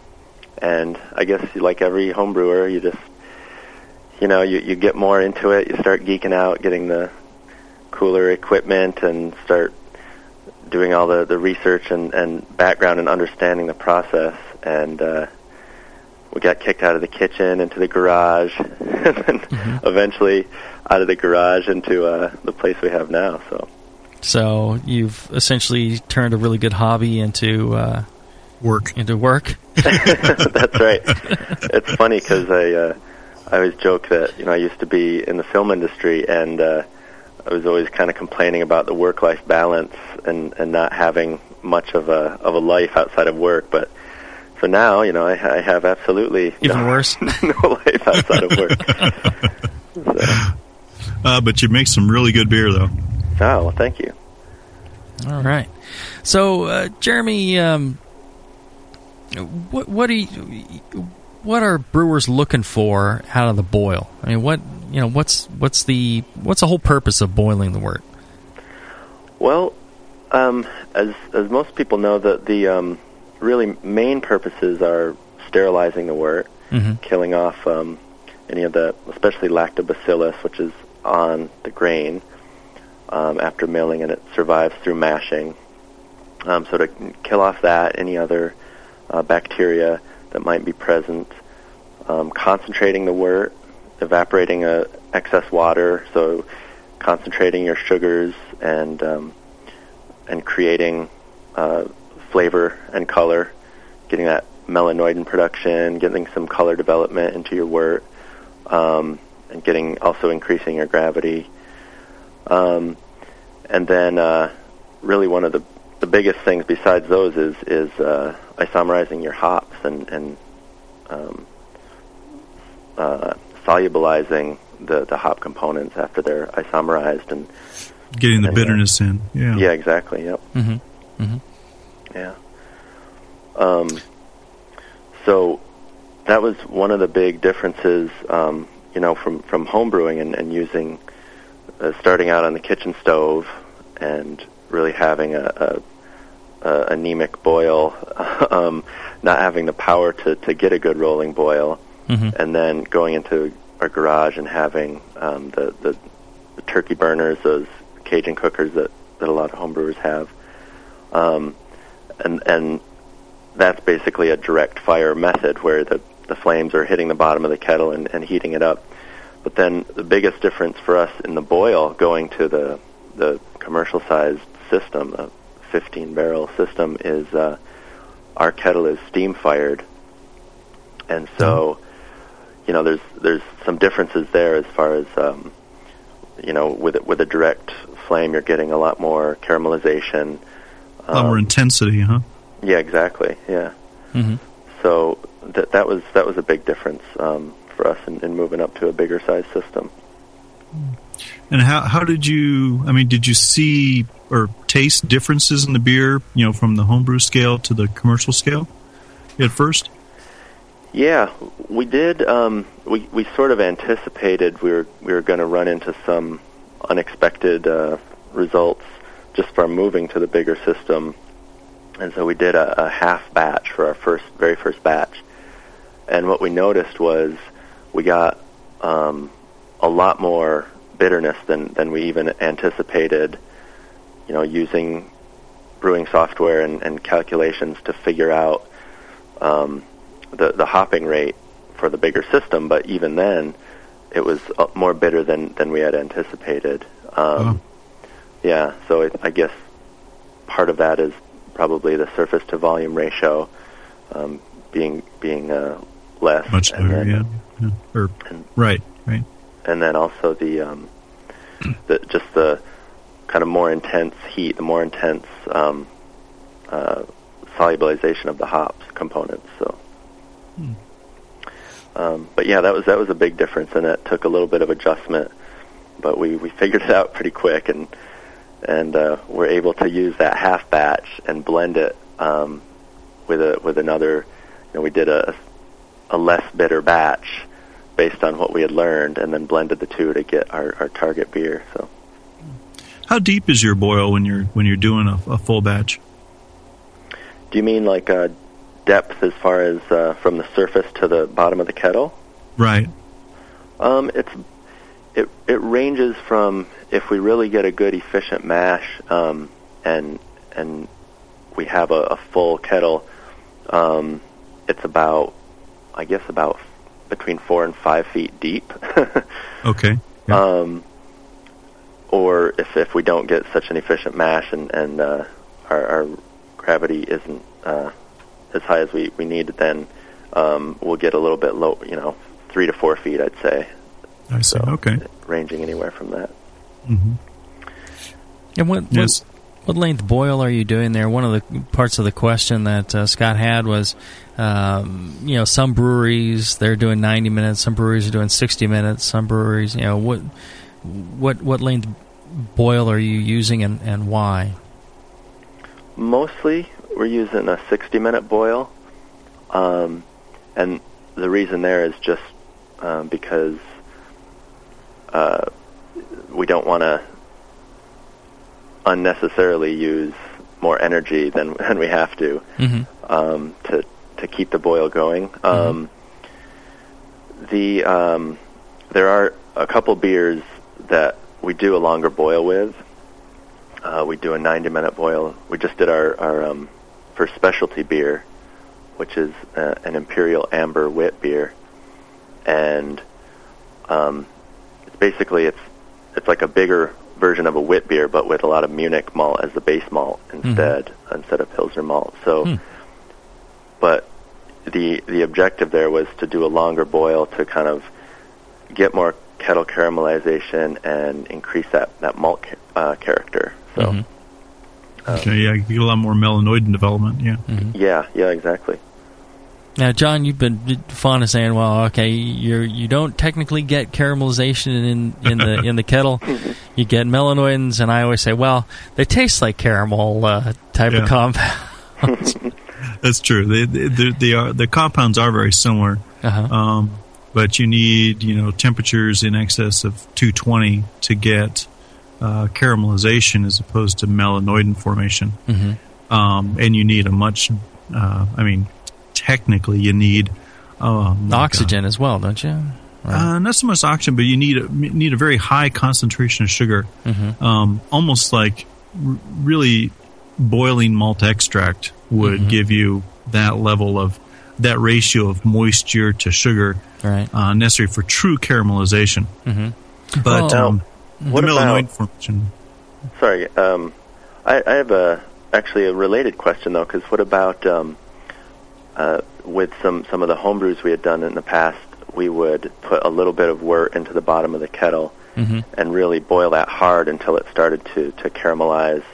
and I guess, like every home brewer, you just, you know, you, you get more into it. You start geeking out, getting the cooler equipment and start doing all the, the research and, and background and understanding the process. And uh, we got kicked out of the kitchen into the garage and then mm-hmm. eventually out of the garage into uh, the place we have now, so... So you've essentially turned a really good hobby into uh, work. Into work. That's right. It's funny because I uh, I always joke that you know I used to be in the film industry and uh, I was always kind of complaining about the work-life balance and, and not having much of a of a life outside of work. But for now, you know, I, I have absolutely even no, worse no life outside of work. So. Uh, but you make some really good beer, though. Oh, well, thank you. All right. So, uh, Jeremy, um, what what do you, what are brewers looking for out of the boil? I mean, what you know, what's what's the what's the whole purpose of boiling the wort? Well, um, as as most people know, the the um, really main purposes are sterilizing the wort, mm-hmm. killing off um, any of the, especially lactobacillus, which is on the grain. Um, after milling, and it survives through mashing. Um, so to kill off that, any other uh, bacteria that might be present, um, concentrating the wort, evaporating uh, excess water, so concentrating your sugars and um, and creating uh, flavor and color, getting that melanoidin production, getting some color development into your wort, um, and getting also increasing your gravity. Um, and then uh, really one of the, the biggest things besides those is, is uh, isomerizing your hops and, and um, uh, solubilizing the, the hop components after they're isomerized. and Getting the and, bitterness uh, in. Yeah, Yeah, exactly, yep. Mm-hmm. Mm-hmm. Yeah. Um, so that was one of the big differences, um, you know, from, from home brewing and, and using... Uh, starting out on the kitchen stove and really having a, a, a anemic boil, um, not having the power to, to get a good rolling boil, mm-hmm. and then going into our garage and having um, the, the, the turkey burners, those Cajun cookers that, that a lot of homebrewers have. Um, and and that's basically a direct fire method where the, the flames are hitting the bottom of the kettle and, and heating it up. But then the biggest difference for us in the boil going to the the commercial-sized system, the fifteen-barrel system, is uh, our kettle is steam-fired. And so, you know, there's there's some differences there as far as, um, you know, with with a direct flame, you're getting a lot more caramelization. A lot um, more intensity, huh? Yeah, exactly, yeah. Mm-hmm. So that that was that was a big difference um, for us in, in moving up to a bigger size system. And how how did you, I mean, did you see or taste differences in the beer, you know, from the homebrew scale to the commercial scale at first? Yeah, we did. Um, we we sort of anticipated we were we were going to run into some unexpected uh, results just from moving to the bigger system, and so we did a, a half batch for our first very first batch, and what we noticed was we got um, a lot more bitterness than than we even anticipated. You know, using brewing software and, and calculations to figure out. Um, The, the hopping rate for the bigger system, but even then, it was more bitter than, than we had anticipated. Um, oh. Yeah, so it, I guess part of that is probably the surface to volume ratio um, being being uh, less. Much and better, then, yeah. yeah. Or, and, right, right. And then also the, um, the just the kind of more intense heat, the more intense um, uh, solubilization of the hops components. So. Hmm. Um, but yeah, that was that was a big difference, and that took a little bit of adjustment. But we, we figured it out pretty quick, and and uh, we're able to use that half batch and blend it um, with a with another. You know, we did a a less bitter batch based on what we had learned, and then blended the two to get our, our target beer. So, how deep is your boil when you're when you're doing a, a full batch? Do you mean like a depth as far as uh, from the surface to the bottom of the kettle? Right. Um, it's it it ranges from, if we really get a good efficient mash um, and and we have a, a full kettle, um, it's about I guess about between four and five feet deep. Okay. Yeah. Um, or if if we don't get such an efficient mash and and uh, our, our gravity isn't. Uh, as high as we, we need, then um, we'll get a little bit low, you know, three to four feet, I'd say. I see, so, okay. Ranging anywhere from that. Mm-hmm. And what, yes. what what length boil are you doing there? One of the parts of the question that uh, Scott had was, um, you know, some breweries, they're doing ninety minutes, some breweries are doing sixty minutes, some breweries, you know, what what what length boil are you using and, and why? Mostly, we're using a sixty-minute boil, um, and the reason there is just um, because uh, we don't want to unnecessarily use more energy than, than we have to mm-hmm. um, to to keep the boil going. Mm-hmm. Um, the um, there are a couple beers that we do a longer boil with. Uh, we do a ninety-minute boil. We just did our, our um, first specialty beer, which is uh, an Imperial Amber Wit beer, and um, it's basically it's it's like a bigger version of a wit beer, but with a lot of Munich malt as the base malt instead mm-hmm. instead of Pilsner malt. So, hmm. but the the objective there was to do a longer boil to kind of get more kettle caramelization and increase that that malt uh, character. So, mm-hmm. um, okay, yeah, you get a lot more melanoidin development, yeah. Mm-hmm. Yeah, yeah, exactly. Now, John, you've been fond of saying, well, okay, you you don't technically get caramelization in, in the in the kettle. You get melanoidins, and I always say, well, they taste like caramel uh, type yeah. of compounds. That's true. They, they, they are, the compounds are very similar, uh-huh. um, but you need, you know, temperatures in excess of two twenty to get... Uh, caramelization as opposed to melanoidin formation. Mm-hmm. Um, and you need a much, uh, I mean, technically you need... Um, oxygen like a, as well, don't you? Right. Uh, not so much oxygen, but you need a, need a very high concentration of sugar. Mm-hmm. Um, almost like r- really boiling malt extract would mm-hmm. give you that level of, that ratio of moisture to sugar right. uh, necessary for true caramelization. Mm-hmm. But... Oh. Um, What about, function. Sorry, um, I, I have a actually a related question though, because what about um, uh, with some, some of the homebrews we had done in the past, we would put a little bit of wort into the bottom of the kettle mm-hmm. and really boil that hard until it started to, to caramelize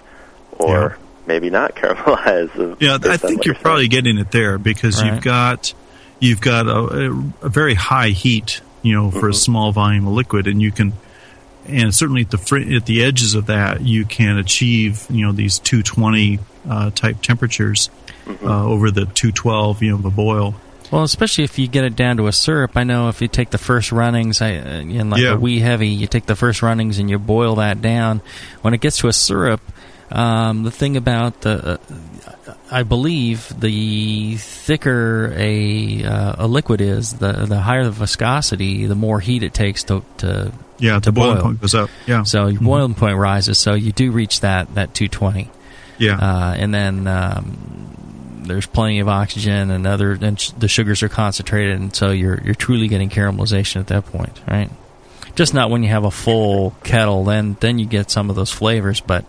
or yeah. maybe not caramelize. Yeah, I think you're probably getting it there because right. you've got you've got a, a very high heat, you know, for mm-hmm. a small volume of liquid, and you can, and certainly at the fr- at the edges of that, you can achieve, you know, these two twenty uh, type temperatures mm-hmm. uh, over the two twelve, you know, the boil. Well, especially if you get it down to a syrup. I know if you take the first runnings, I, in like yeah. a wee heavy, you take the first runnings and you boil that down. When it gets to a syrup, um, the thing about the, uh, I believe the thicker a uh, a liquid is, the the higher the viscosity, the more heat it takes to to yeah, to the boil. Boiling point goes up. Yeah, so your mm-hmm. boiling point rises, so you do reach that that two twenty. Yeah, uh, and then. Um, There's plenty of oxygen, and other and sh- the sugars are concentrated, and so you're you're truly getting caramelization at that point, right? Just not when you have a full kettle, then then you get some of those flavors, but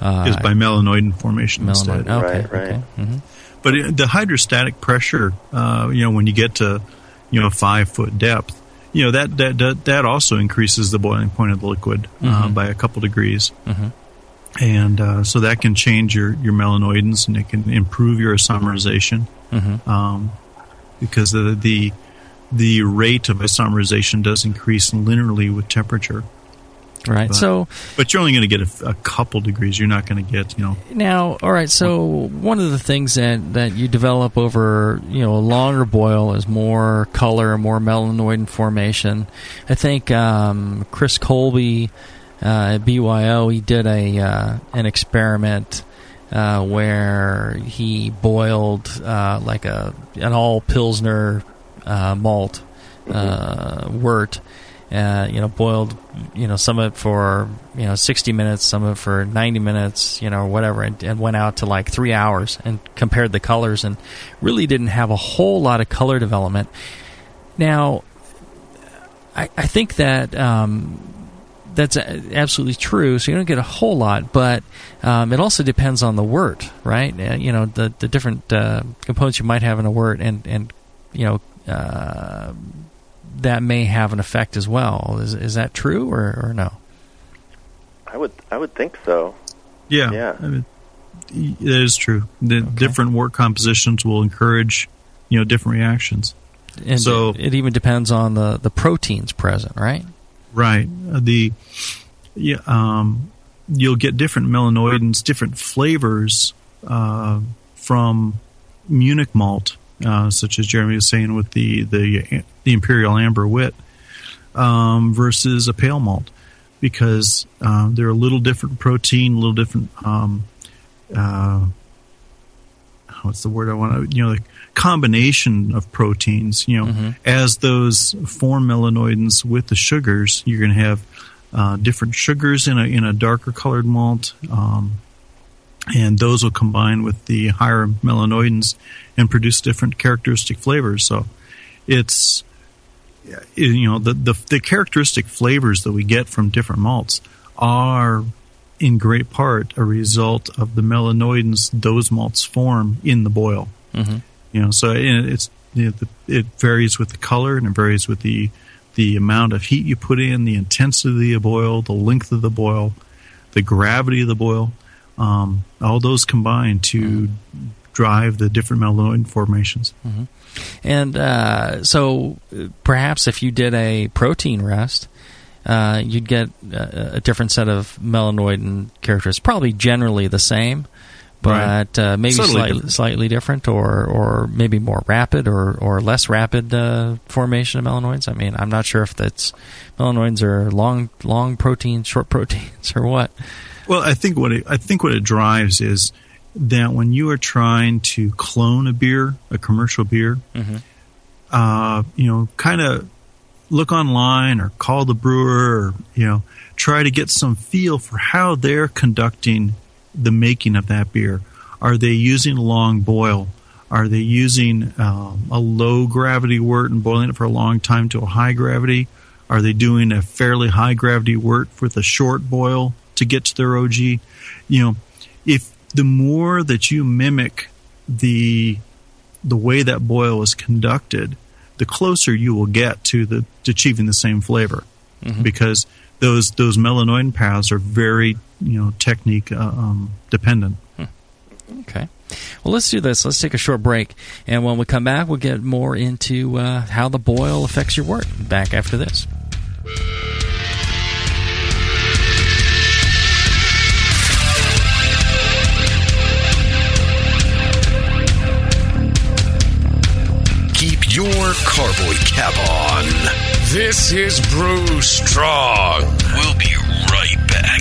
uh, it's by melanoidin formation melanoidin. instead. Okay, right, right. Okay. Mm-hmm. But it, the hydrostatic pressure, uh, you know, when you get to you know five foot depth, you know that that that, that also increases the boiling point of the liquid mm-hmm. uh, by a couple degrees. Mm-hmm. And uh, so that can change your, your melanoidins, and it can improve your isomerization mm-hmm. um, because the, the the rate of isomerization does increase linearly with temperature. Right. But, so, but you're only going to get a, a couple degrees. You're not going to get, you know. Now, all right. So one of the things that, that you develop over, you know, a longer boil is more color, more melanoidin formation. I think um, Chris Colby. Uh, at B Y O, he did a uh, an experiment uh, where he boiled uh, like a an all Pilsner uh, malt uh, wort. Uh, you know, boiled you know some of it for you know sixty minutes, some of it for ninety minutes, you know, whatever, and, and went out to like three hours and compared the colors, and really didn't have a whole lot of color development. Now, I, I think that. Um, That's absolutely true. So you don't get a whole lot, but um, it also depends on the wort, right? You know, the the different uh, components you might have in a wort, and and you know uh, that may have an effect as well. Is is that true or, or no? I would I would think so. Yeah, yeah, I mean, that is true. The okay. different wort compositions will encourage you know different reactions. And so it, it even depends on the, the proteins present, right? Right. The yeah, um, you'll get different melanoidins, different flavors uh, from Munich malt, uh, such as Jeremy was saying with the the, the Imperial Amber Wit, um, versus a pale malt, because uh, they're a little different protein, a little different. Um, uh, what's the word I want to? You know, the combination of proteins. You know, mm-hmm. as those form melanoidins with the sugars, you're going to have uh, different sugars in a in a darker colored malt, um, and those will combine with the higher melanoidins and produce different characteristic flavors. So, it's you know the the, the characteristic flavors that we get from different malts are. In great part, a result of the melanoidins those malts form in the boil. Mm-hmm. You know, so it's you know, the, it varies with the color, and it varies with the the amount of heat you put in, the intensity of the boil, the length of the boil, the gravity of the boil. Um, all those combine to mm-hmm. drive the different melanoidin formations. Mm-hmm. And uh, so, perhaps if you did a protein rest. Uh, you'd get a, a different set of melanoidin characteristics. Probably generally the same, but right. uh, maybe slightly different. slightly different, or or maybe more rapid or, or less rapid uh, formation of melanoidins. I mean, I'm not sure if that's melanoidins are long long proteins, short proteins, or what. Well, I think what it, I think what it drives is that when you are trying to clone a beer, a commercial beer, mm-hmm. uh, you know, kind of. Look online or call the brewer or, you know, try to get some feel for how they're conducting the making of that beer. Are they using a long boil? Are they using um, a low-gravity wort and boiling it for a long time to a high gravity? Are they doing a fairly high-gravity wort with a short boil to get to their O G? You know, if the more that you mimic the the way that boil is conducted, the closer you will get to the to achieving the same flavor, mm-hmm. because those those melanoid paths are very you know technique uh, um, dependent. Hmm. Okay. Well, let's do this. Let's take a short break, and when we come back, we'll get more into uh, how the boil affects your work. Back after this. Keep your carboy cap on. This is Brew Strong. We'll be right back.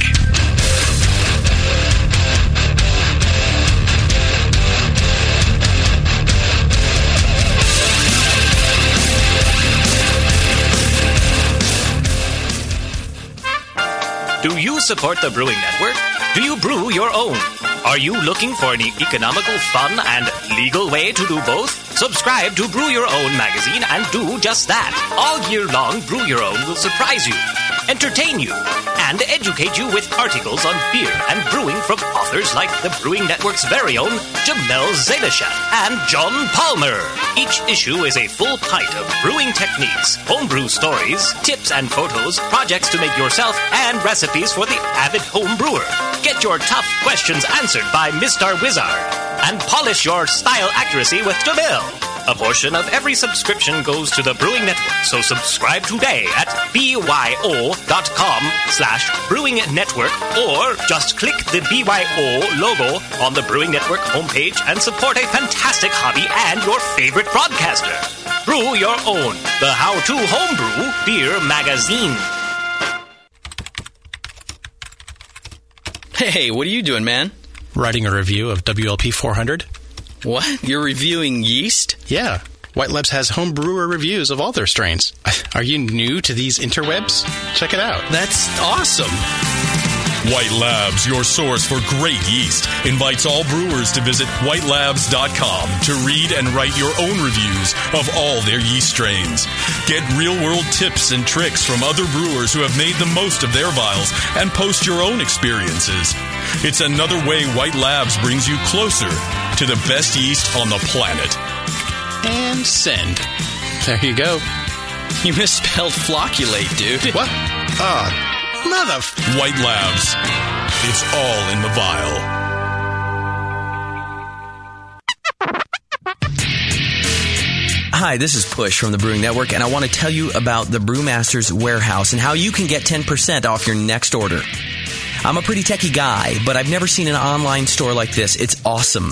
Do you support the Brewing Network? Do you brew your own? Are you looking for an economical, fun, and legal way to do both? Subscribe to Brew Your Own magazine and do just that. All year long, Brew Your Own will surprise you, entertain you, and educate you with articles on beer and brewing from authors like the Brewing Network's very own Jamil Zainasheff and John Palmer. Each issue is a full pint of brewing techniques, homebrew stories, tips and photos, projects to make yourself, and recipes for the avid home brewer. Get your tough questions answered by Mister Wizard. And polish your style accuracy with DeMille. A portion of every subscription goes to the Brewing Network, so subscribe today at B Y O dot com slash Brewing Network, or just click the B Y O logo on the Brewing Network homepage and support a fantastic hobby and your favorite broadcaster. Brew Your Own, the how-to homebrew beer magazine. Hey, what are you doing, man? Writing a review of W L P four hundred. What? You're reviewing yeast? Yeah. White Labs has home brewer reviews of all their strains. Are you new to these interwebs? Check it out. That's awesome. White Labs, your source for great yeast, invites all brewers to visit white labs dot com to read and write your own reviews of all their yeast strains. Get real-world tips and tricks from other brewers who have made the most of their vials and post your own experiences. It's another way White Labs brings you closer to the best yeast on the planet. And send. There you go. You misspelled flocculate, dude. What? Ah, uh, mother... F- White Labs. It's all in the vial. Hi, this is Push from the Brewing Network, and I want to tell you about the Brewmaster's Warehouse and how you can get ten percent off your next order. I'm a pretty techie guy, but I've never seen an online store like this. It's awesome.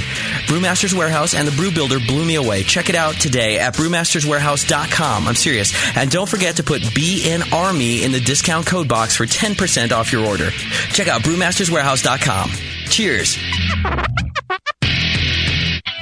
Brewmaster's Warehouse and the Brew Builder blew me away. Check it out today at brewmasters warehouse dot com. I'm serious. And don't forget to put B N Army in the discount code box for ten percent off your order. Check out brewmasters warehouse dot com. Cheers.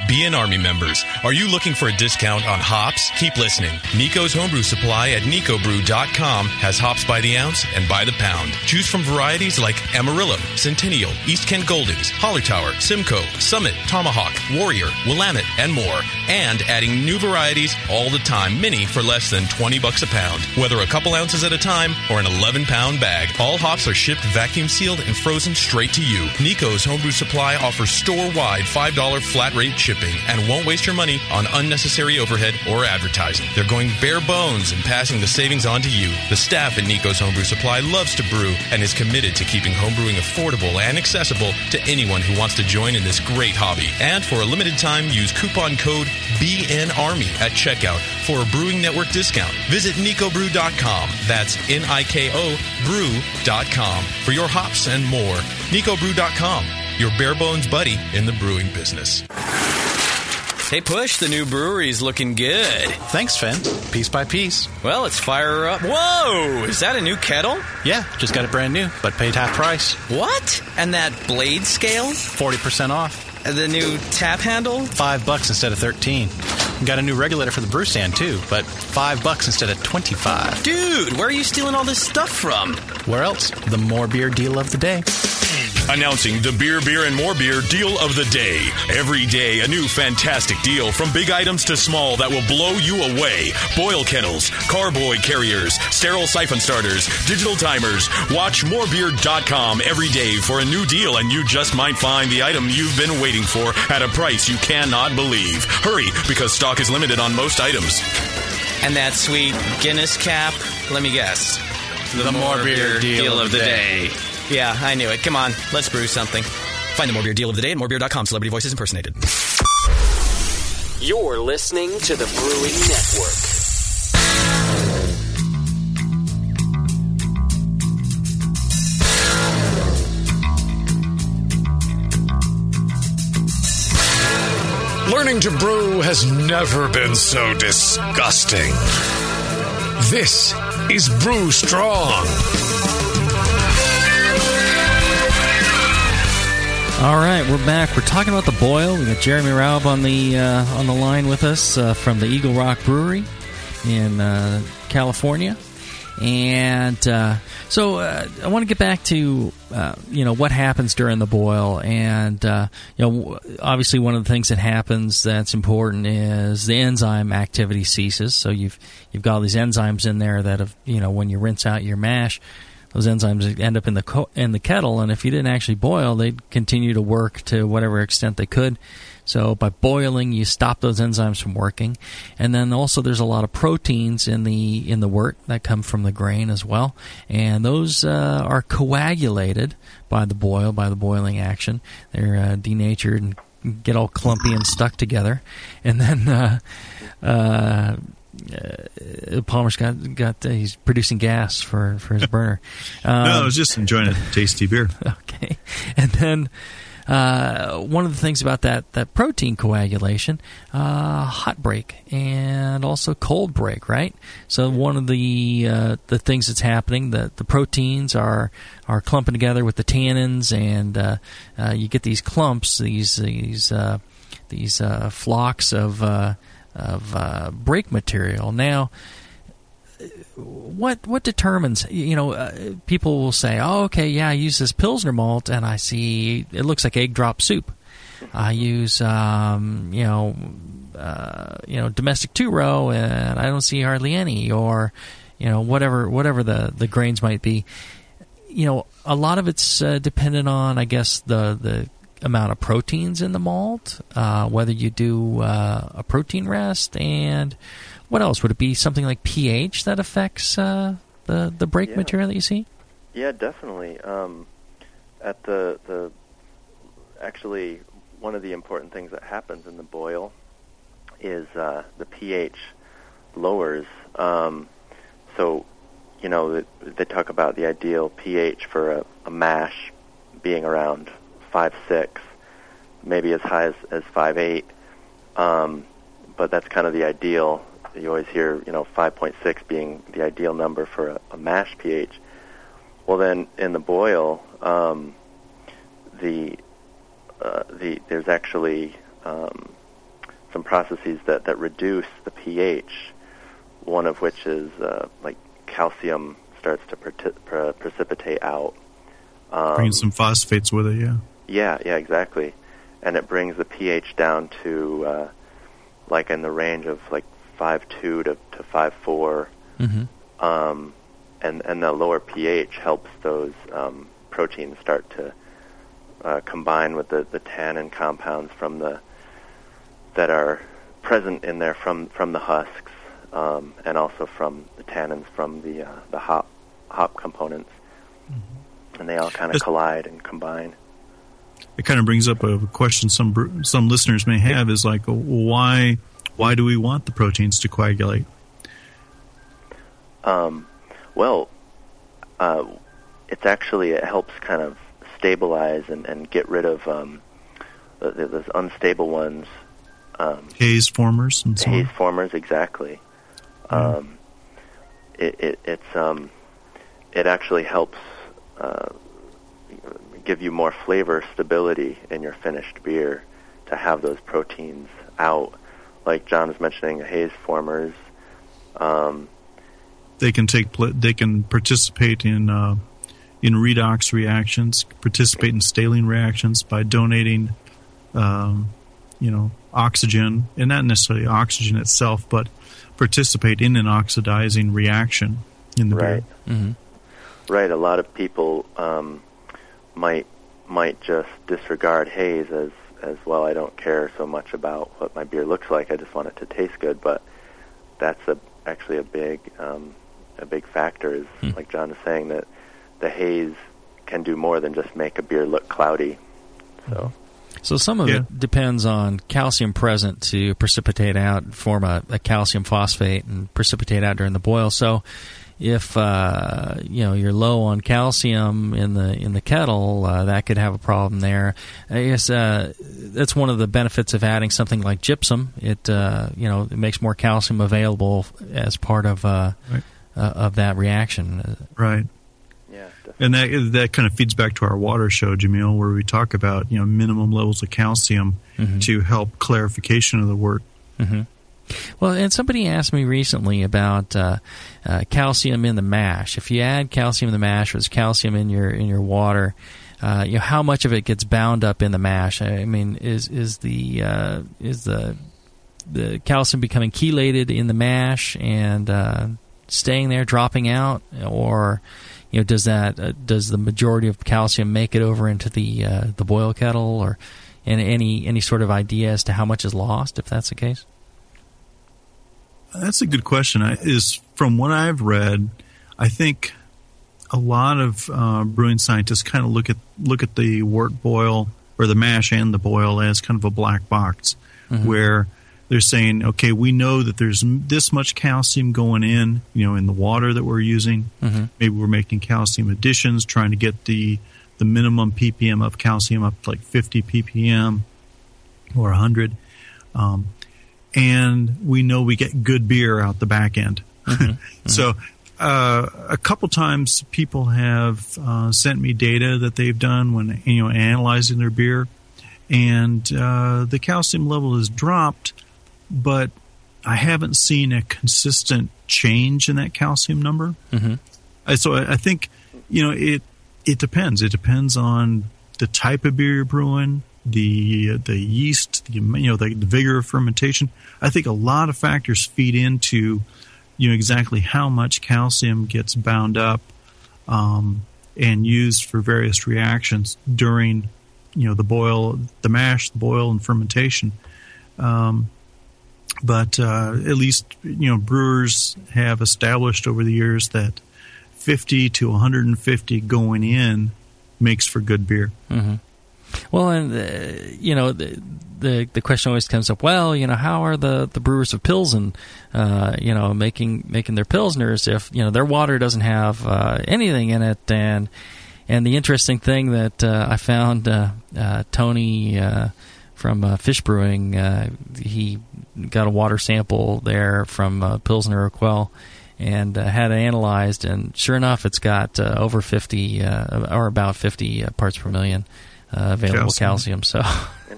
B N Army members, are you looking for a discount on hops? Keep listening. Nico's Homebrew Supply at nico brew dot com has hops by the ounce and by the pound. Choose from varieties like Amarillo, Centennial, East Kent Goldings, Hollertower, Simcoe, Summit, Tomahawk, Warrior, Willamette, and more. And adding new varieties all the time, many for less than twenty bucks a pound, whether a couple ounces at a time or an eleven pound bag. All hops are shipped vacuum sealed and frozen straight to you. Nico's Homebrew Supply offers store-wide five dollars flat rate shipping and won't waste your money on unnecessary overhead or advertising. They're going bare bones and passing the savings on to you. The staff at Nico's Homebrew Supply loves to brew and is committed to keeping homebrewing affordable and accessible to anyone who wants to join in this great hobby. And for a limited time, use coupon code B N Army at checkout for a Brewing Network discount. Visit nico brew dot com. That's N I K O brew dot com for your hops and more. nico brew dot com, your bare bones buddy in the brewing business. Hey, Push, the new brewery's looking good. Thanks, Finn. Piece by piece. Well, let's fire her up. Whoa! Is that a new kettle? Yeah, just got it brand new, but paid half price. What? And that blade scale? forty percent off. The new tap handle? Five bucks instead of thirteen. Got a new regulator for the brew stand, too, but five bucks instead of twenty-five. Dude, where are you stealing all this stuff from? Where else? The More Beer Deal of the Day. Announcing the Beer, Beer, and More Beer Deal of the Day. Every day, a new fantastic deal from big items to small that will blow you away. Boil kettles, carboy carriers, sterile siphon starters, digital timers. Watch more beer dot com every day for a new deal, and you just might find the item you've been waiting for at a price you cannot believe. Hurry, because stock is limited on most items. And that sweet Guinness cap, let me guess. The, the More, More Beer, Beer Deal, Deal of the Day. day. Yeah, I knew it. Come on, let's brew something. Find the More Beer Deal of the Day at more beer dot com. Celebrity voices impersonated. You're listening to the Brewing Network. Learning to brew has never been so disgusting. This is Brew Strong. All right, we're back. We're talking about the boil. We got Jeremy Robb on the uh, on the line with us uh, from the Eagle Rock Brewery in uh, California, and uh, so uh, I want to get back to uh, you know what happens during the boil, and uh, you know obviously one of the things that happens that's important is the enzyme activity ceases. So you've you've got all these enzymes in there that have you know when you rinse out your mash. Those enzymes end up in the co- in the kettle, and if you didn't actually boil, they'd continue to work to whatever extent they could. So by boiling, you stop those enzymes from working. And then also there's a lot of proteins in the in the wort that come from the grain as well, and those uh, are coagulated by the boil, by the boiling action. They're uh, denatured and get all clumpy and stuck together. And then... Uh, uh, Uh, Palmer's got got uh, he's producing gas for, for his burner. Um, no, I was just enjoying a tasty beer. Okay, and then uh, one of the things about that that protein coagulation, uh, hot break and also cold break, right? So one of the uh, the things that's happening, the the proteins are are clumping together with the tannins, and uh, uh, you get these clumps, these these uh, these uh, flocks of. Uh, of uh, break material. Now, what what determines, you know, uh, people will say, oh, okay, yeah, I use this Pilsner malt, and I see it looks like egg drop soup. I use, um, you know, uh, you know, domestic two-row, and I don't see hardly any, or, you know, whatever whatever the, the grains might be. You know, a lot of it's uh, dependent on, I guess, the the amount of proteins in the malt, uh, whether you do uh, a protein rest, and what else? Would it be something like pH that affects uh, the, the break yeah. material that you see? Yeah, definitely. Um, at the the actually, one of the important things that happens in the boil is uh, the pH lowers. Um, so, you know, they talk about the ideal pH for a, a mash being around five six, maybe as high as, as five eight, um, but that's kind of the ideal. You always hear, you know, five point six being the ideal number for a, a mash pH. Well, then in the boil, um, the uh, the there's actually um, some processes that, that reduce the pH. One of which is uh, like calcium starts to pre- pre- precipitate out. Um, Bring some phosphates with it, yeah. Yeah, yeah, exactly. And it brings the pH down to, uh, like, in the range of, like, five point two to, to five point four. Mm-hmm. Um, and, and the lower pH helps those um, proteins start to uh, combine with the, the tannin compounds from the that are present in there from, from the husks um, and also from the tannins from the uh, the hop, hop components. And they all kind of collide and combine. It kind of brings up a question some some listeners may have is like, why why do we want the proteins to coagulate? Um, well, uh, it's actually, it helps kind of stabilize and, and get rid of um, those unstable ones. Um, haze formers and so on. Haze formers, exactly. Mm. Um, it, it, it's, um, it actually helps Uh, give you more flavor stability in your finished beer to have those proteins out. like John was mentioning, haze formers. Um, they can take they can participate in uh, in redox reactions, participate in staling reactions by donating, um, you know, oxygen, and not necessarily oxygen itself, but participate in an oxidizing reaction in the right. beer. Mm-hmm. Right. A lot of people um, might might just disregard haze as as well. I don't care so much about what my beer looks like. I just want it to taste good. But that's a actually a big um, a big factor is mm. like John was saying, that the haze can do more than just make a beer look cloudy. So. So some of yeah. it depends on calcium present to precipitate out, form a, a calcium phosphate, and precipitate out during the boil. So if uh, you know you're low on calcium in the in the kettle, uh, that could have a problem there. I guess uh, that's one of the benefits of adding something like gypsum. It uh, you know it makes more calcium available as part of uh, right. uh, of that reaction. Right. Yeah, and that that kind of feeds back to our water show, Jamil, where we talk about you know minimum levels of calcium mm-hmm. to help clarification of the wort. Mm-hmm. Well, and somebody asked me recently about uh, uh, calcium in the mash. If you add calcium in the mash, or there's calcium in your in your water, uh, you know how much of it gets bound up in the mash? I mean, is is the uh, is the the calcium becoming chelated in the mash and uh, staying there, dropping out, or You know, does that uh, does the majority of calcium make it over into the uh, the boil kettle, or and any any sort of idea as to how much is lost if that's the case? That's a good question. I, is from what I've read, I think a lot of uh, brewing scientists kind of look at look at the wort boil or the mash and the boil as kind of a black box, mm-hmm. where they're saying, okay, we know that there's this much calcium going in, you know, in the water that we're using. Mm-hmm. Maybe we're making calcium additions, trying to get the the minimum ppm of calcium up to like fifty ppm or one hundred. Um, and we know we get good beer out the back end. Mm-hmm. Mm-hmm. So uh, a couple times people have uh, sent me data that they've done when, you know, analyzing their beer. And uh, the calcium level has dropped, but I haven't seen a consistent change in that calcium number. Mm-hmm. So I think, you know, it it depends. It depends on the type of beer you're brewing, the the yeast, the, you know, the, the vigor of fermentation. I think a lot of factors feed into, you know, exactly how much calcium gets bound up um, and used for various reactions during, you know, the boil, the mash, the boil, and fermentation. Um, But uh, at least, you know, brewers have established over the years that fifty to one hundred fifty going in makes for good beer. Mm-hmm. Well, and, uh, you know, the, the the question always comes up, well, you know, how are the, the brewers of Pilsen, uh, you know, making making their Pilsners if, you know, their water doesn't have uh, anything in it? And and the interesting thing that uh, I found uh, uh, Tony uh, from uh, Fish Brewing, uh, he got a water sample there from uh, Pilsner Urquell and uh, had it analyzed, and sure enough, it's got uh, over fifty uh, or about fifty uh, parts per million uh, available calcium. calcium so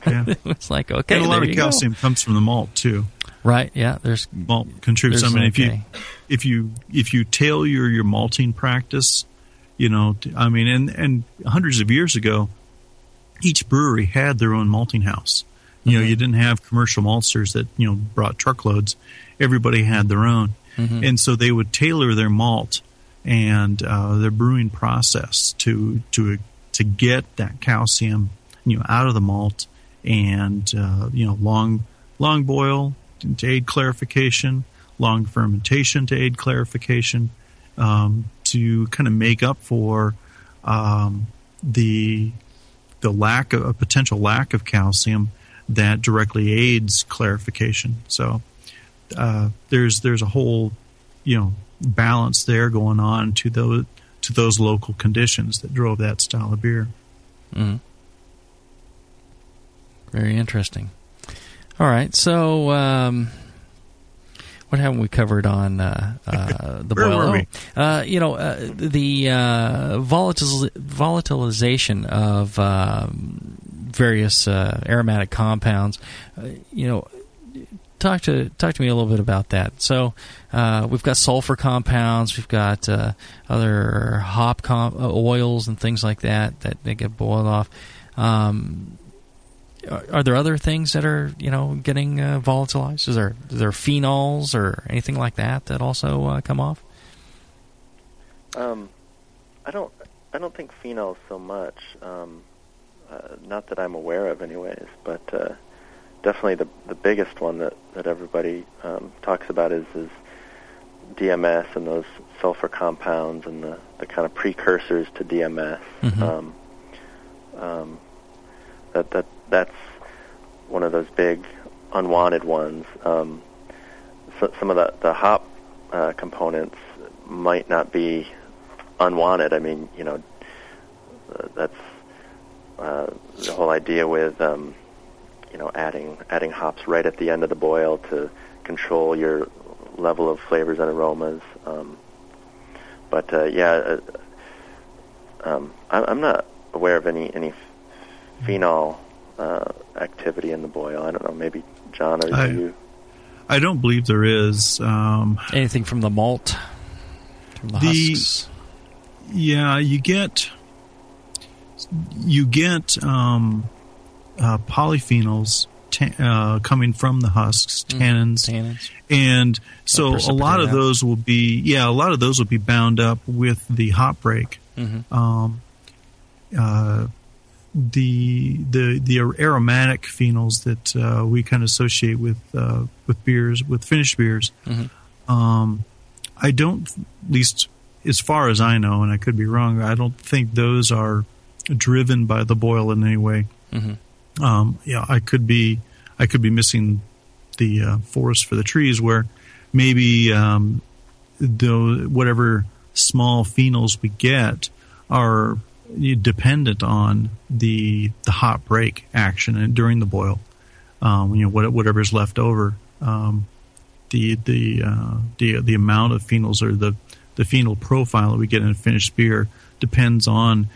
yeah. It was like, okay, and a lot of calcium go. comes from the malt too, right? Yeah, there's malt contributes. There's I mean, if you if you if you tail your, your malting practice, you know, I mean, and and hundreds of years ago, each brewery had their own malting house. You know, mm-hmm. you didn't have commercial maltsters that, you know, brought truckloads. Everybody had their own. Mm-hmm. And so they would tailor their malt and uh, their brewing process to to to get that calcium, you know, out of the malt and, uh, you know, long long boil to aid clarification, long fermentation to aid clarification, um, to kind of make up for um, the the lack of, a potential lack of calcium that directly aids clarification. So uh, there's there's a whole, you know, balance there going on to those to those local conditions that drove that style of beer. Mm. Very interesting. All right, so um, what haven't we covered on uh, uh, the boil? Where were we? Uh, you know, uh, the uh, volatil- volatilization of Um, various uh, aromatic compounds. Uh, you know, talk to talk to me a little bit about that. So uh, we've got sulfur compounds, we've got uh, other hop com- oils and things like that that they get boiled off. Um, are, are there other things that are you know getting uh, volatilized? Is there is there phenols or anything like that that also uh, come off? Um, I don't I don't think phenols so much. Um, uh, not that I'm aware of, anyways, but. Uh, Definitely the the biggest one that, that everybody um, talks about is, is D M S and those sulfur compounds and the, the kind of precursors to D M S. Mm-hmm. Um, um, that that that's one of those big unwanted ones. Um, so, some of the the hop uh, components might not be unwanted. I mean, you know, uh, that's uh, the whole idea with. Um, You know, adding adding hops right at the end of the boil to control your level of flavors and aromas. Um, but uh, yeah, uh, um, I, I'm not aware of any any phenol uh, activity in the boil. I don't know. Maybe John or I, you. I don't believe there is um, anything from the malt. From the, the husks. Yeah, you get you get. Um, Uh, polyphenols ta- uh, coming from the husks, tannins, mm, tannins. And so a lot of those will be, yeah, a lot of those will be bound up with the hop break. Mm-hmm. Um, uh, the the the aromatic phenols that uh, we kind of associate with uh, with beers, with finished beers. Mm-hmm. Um, I don't, at least as far as I know, and I could be wrong. I don't think those are driven by the boil in any way. Mm-hmm. Um, yeah, I could be, I could be missing the uh, forest for the trees, where maybe um, the whatever small phenols we get are dependent on the the hop break action and during the boil. Um, you know, what, whatever's left over, um, the the uh, the the amount of phenols or the the phenol profile that we get in a finished beer depends on.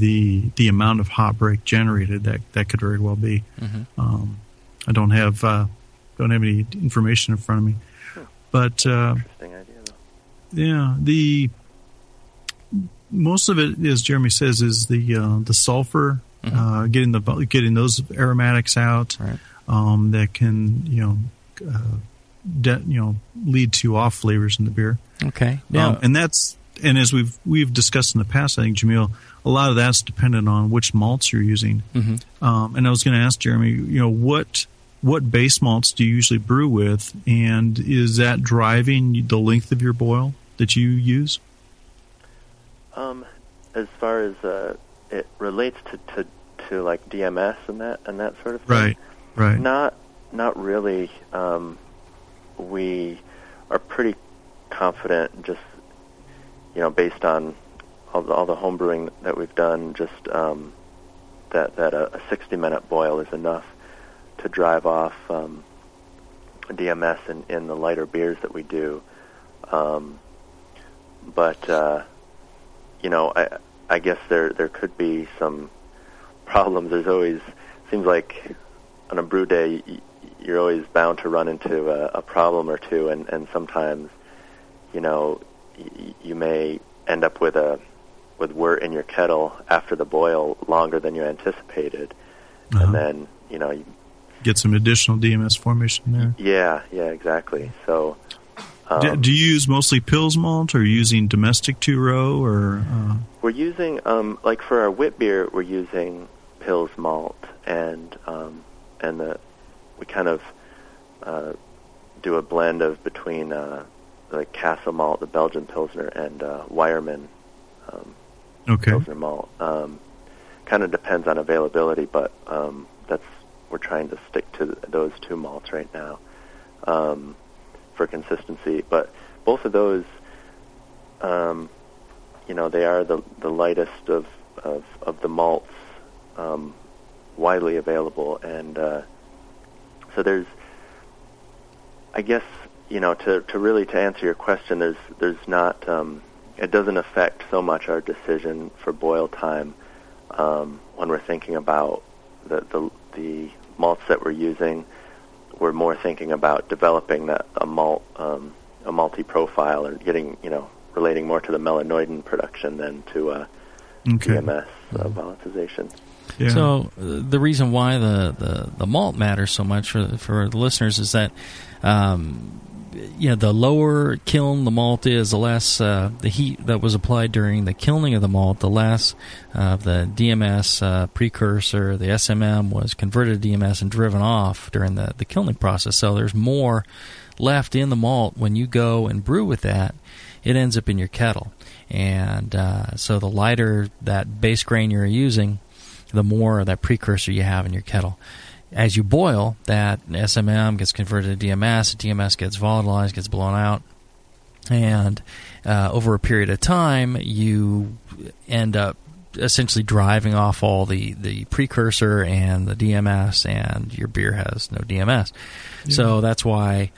The the amount of hop break generated that, that could very well be. Mm-hmm. Um, I don't have uh, don't have any information in front of me, oh, but uh, interesting idea, though. Yeah, the most of it, as Jeremy says, is the uh, the sulfur, mm-hmm. uh, getting the getting those aromatics out, right. um, that can you know uh, de- you know lead to off flavors in the beer. Okay, yeah, um, and that's. And as we've we've discussed in the past, I think, Jamil, a lot of that's dependent on which malts you're using. Mm-hmm. Um, and I was going to ask Jeremy, you know, what what base malts do you usually brew with, and is that driving the length of your boil that you use? Um, as far as uh, it relates to, to, to like D M S and that and that sort of thing, right, right. Not not really. Um, we are pretty confident just. You know, based on all the, all the home brewing that we've done, just um, that that a sixty-minute boil is enough to drive off um, D M S in, in the lighter beers that we do. Um, but uh, you know, I I guess there there could be some problems. There's always seems like on a brew day you're always bound to run into a, a problem or two, and, and sometimes you know. You may end up with a with wort in your kettle after the boil longer than you anticipated, uh-huh. and then you know you, get some additional D M S formation there. Yeah, yeah, exactly. So, um, do, do you use mostly Pils malt, or are you using domestic two row, or uh... we're using um, like for our wit beer, we're using Pils malt, and um, and the we kind of uh, do a blend of between. Uh, Like Castle malt, the Belgian Pilsner, and uh, Weyermann um, okay. Pilsner malt. Um, kind of depends on availability, but um, that's we're trying to stick to those two malts right now um, for consistency. But both of those, um, you know, they are the the lightest of of, of the malts um, widely available, and uh, so there's, I guess. You know, to, to really to answer your question, there's there's not um, it doesn't affect so much our decision for boil time um, when we're thinking about the the, the malts that we're using. we're more thinking about developing that, a malt, um, a malty profile, and getting, you know, relating more to the melanoidin production than to uh, okay. B M S uh, volatilization. Yeah. So uh, the reason why the, the, the malt matters so much for for the listeners is that, um, you know, the lower kiln the malt is, the less uh, the heat that was applied during the kilning of the malt, the less uh, the D M S uh, precursor, the S M M, was converted to D M S and driven off during the, the kilning process. So there's more left in the malt when you go and brew with that. It ends up in your kettle. And uh, so the lighter that base grain you're using, the more of that precursor you have in your kettle. As you boil, that S M M gets converted to D M S, D M S gets volatilized, gets blown out, and uh, over a period of time, you end up essentially driving off all the, the precursor and the D M S, and your beer has no D M S. Mm-hmm. So that's why...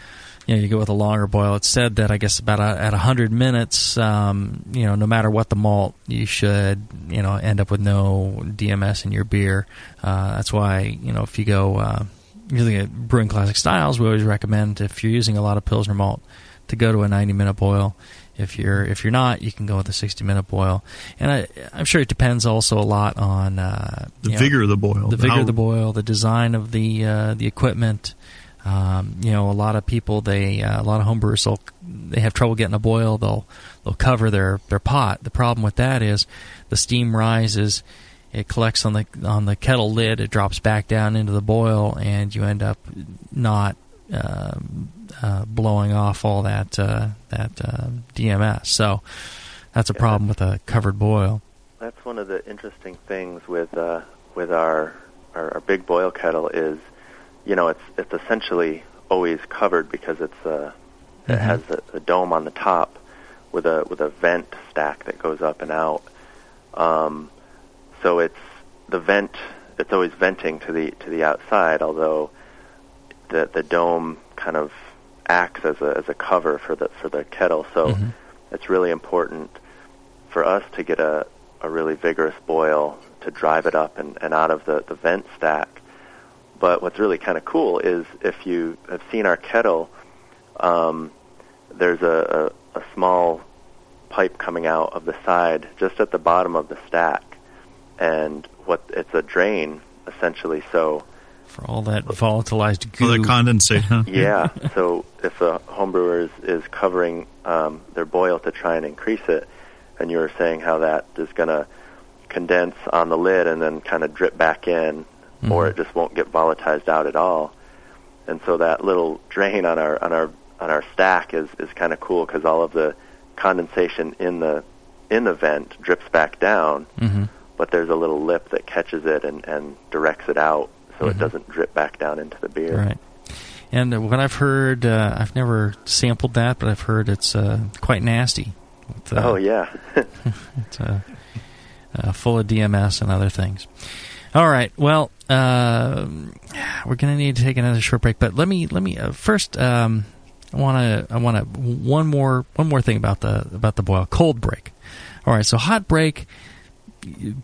You know, you go with a longer boil. It's said that, I guess, about a, at one hundred minutes, um, you know, no matter what the malt, you should, you know, end up with no D M S in your beer. Uh, that's why, you know, if you go uh, usually at Brewing Classic Styles, we always recommend, if you're using a lot of Pilsner malt, to go to a ninety minute boil. If you're if you're not, you can go with a sixty minute boil. And I, I'm sure it depends also a lot on uh, the vigor know, of the boil, the vigor How- of the boil, the design of the uh, the equipment. Um, you know, a lot of people, they uh, a lot of homebrewers, will, they have trouble getting a boil. They'll they'll cover their, their pot. The problem with that is the steam rises, it collects on the on the kettle lid, it drops back down into the boil, and you end up not uh, uh, blowing off all that uh, that uh, D M S. So that's a yeah, problem that's, with a covered boil. That's one of the interesting things with uh, with our, our our big boil kettle is. You know, it's it's essentially always covered because it's uh, mm-hmm. it has a, a dome on the top with a with a vent stack that goes up and out. Um, so it's the vent. It's always venting to the to the outside, although the the dome kind of acts as a as a cover for the for the kettle. So mm-hmm. it's really important for us to get a, a really vigorous boil to drive it up and, and out of the, the vent stack. But what's really kind of cool is if you have seen our kettle, um, there's a, a, a small pipe coming out of the side just at the bottom of the stack, and what it's a drain essentially. So for all that volatilized goo, for the condensate, huh? Yeah. So if a homebrewer is, is covering um, their boil to try and increase it, and you were saying how that is going to condense on the lid and then kind of drip back in. Mm-hmm. Or it just won't get volatilized out at all, and so that little drain on our on our on our stack is, is kind of cool because all of the condensation in the in the vent drips back down, mm-hmm. but there's a little lip that catches it and, and directs it out so mm-hmm. it doesn't drip back down into the beer. Right. And what I've heard, uh, I've never sampled that, but I've heard it's uh, quite nasty. With, uh, oh yeah, it's uh, uh, full of D M S and other things. All right. Well, uh, we're going to need to take another short break, but let me let me uh, first. Um, I want to I want to one more one more thing about the about the boil. Cold break. All right. So hot break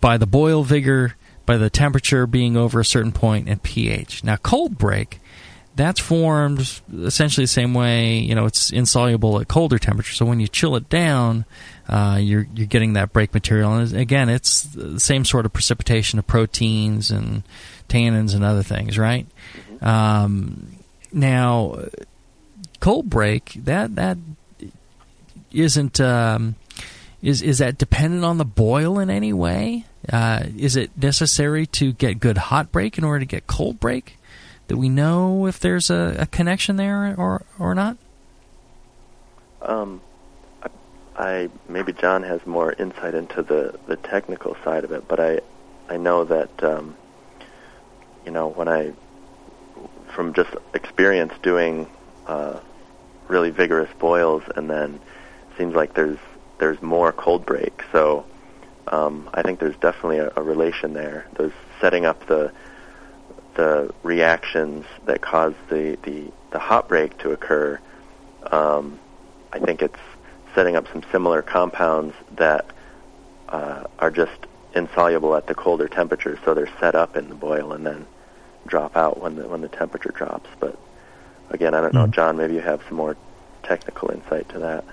by the boil vigor, by the temperature being over a certain point and pH. Now cold break, that's formed essentially the same way. You know, it's insoluble at colder temperature. So when you chill it down, uh, you're you're getting that break material. And again, it's the same sort of precipitation of proteins and tannins and other things, right? Mm-hmm. Um, now, cold break that that isn't um, is is that dependent on the boil in any way? Uh, is it necessary to get good hot break in order to get cold break? Do we know if there's a, a connection there or or not? Um, I, I maybe John has more insight into the, the technical side of it, but I I know that um, you know when I from just experience doing uh, really vigorous boils, and then it seems like there's there's more cold break. So um, I think there's definitely a, a relation there. There's setting up the the reactions that cause the, the, the hot break to occur, um, I think it's setting up some similar compounds that uh, are just insoluble at the colder temperature, so they're set up in the boil and then drop out when the when the temperature drops. But again, I don't know, John, maybe you have some more technical insight to that.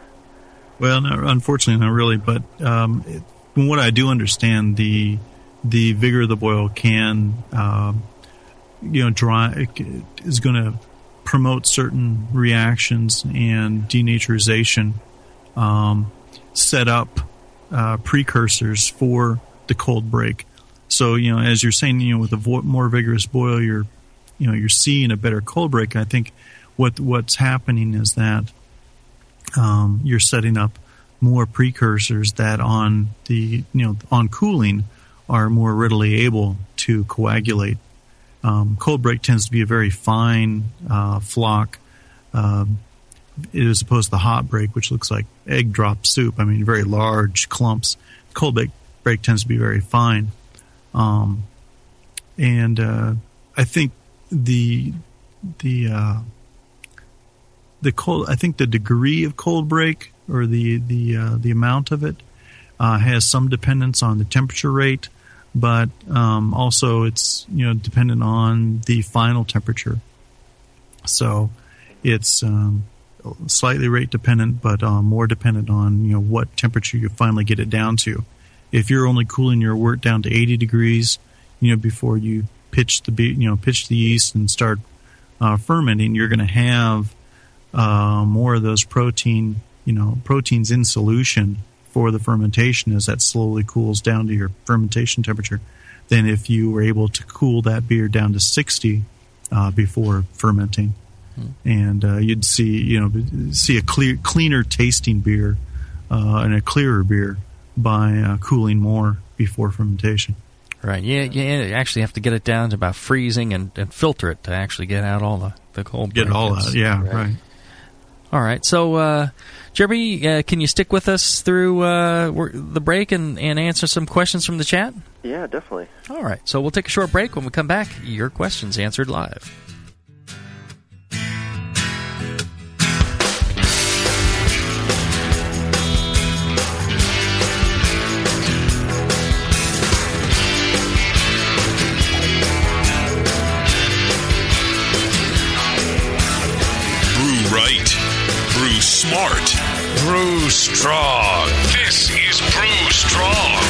Well, no, unfortunately, not really. But um, it, from what I do understand, the the vigor of the boil can, um, you know, dry is going to promote certain reactions and denaturization, um, set up uh, precursors for the cold break. So, you know, as you're saying, you know, with a vo- more vigorous boil, you're, you know, you're seeing a better cold break. I think what what's happening is that um, you're setting up more precursors that on the, you know, on cooling are more readily able to coagulate. Um, cold break tends to be a very fine uh, flock, um, as opposed to the hot break, which looks like egg drop soup. I mean, very large clumps. Cold break, break tends to be very fine. Um, and uh, I think the the uh, the cold. I think the degree of cold break or the the uh, the amount of it uh, has some dependence on the temperature rate. But um, also, it's you know dependent on the final temperature, so it's um, slightly rate dependent, but uh, more dependent on you know what temperature you finally get it down to. If you're only cooling your wort down to eighty degrees, you know before you pitch the you know pitch the yeast and start uh, fermenting, you're going to have uh, more of those protein you know proteins in solution for the fermentation as that slowly cools down to your fermentation temperature than if you were able to cool that beer down to sixty uh, before fermenting. Mm-hmm. And uh, you'd see, you know, see a clear, cleaner tasting beer uh, and a clearer beer by uh, cooling more before fermentation. Right. Yeah, yeah, you actually have to get it down to about freezing and, and filter it to actually get out all the, the cold Get it all out, yeah, right. right. All right, so uh, Jeremy, uh, can you stick with us through uh, the break and, and answer some questions from the chat? Yeah, definitely. All right, so we'll take a short break. When we come back, your questions answered live. Brew right. Brew smart. Brew strong. This is Brew Strong.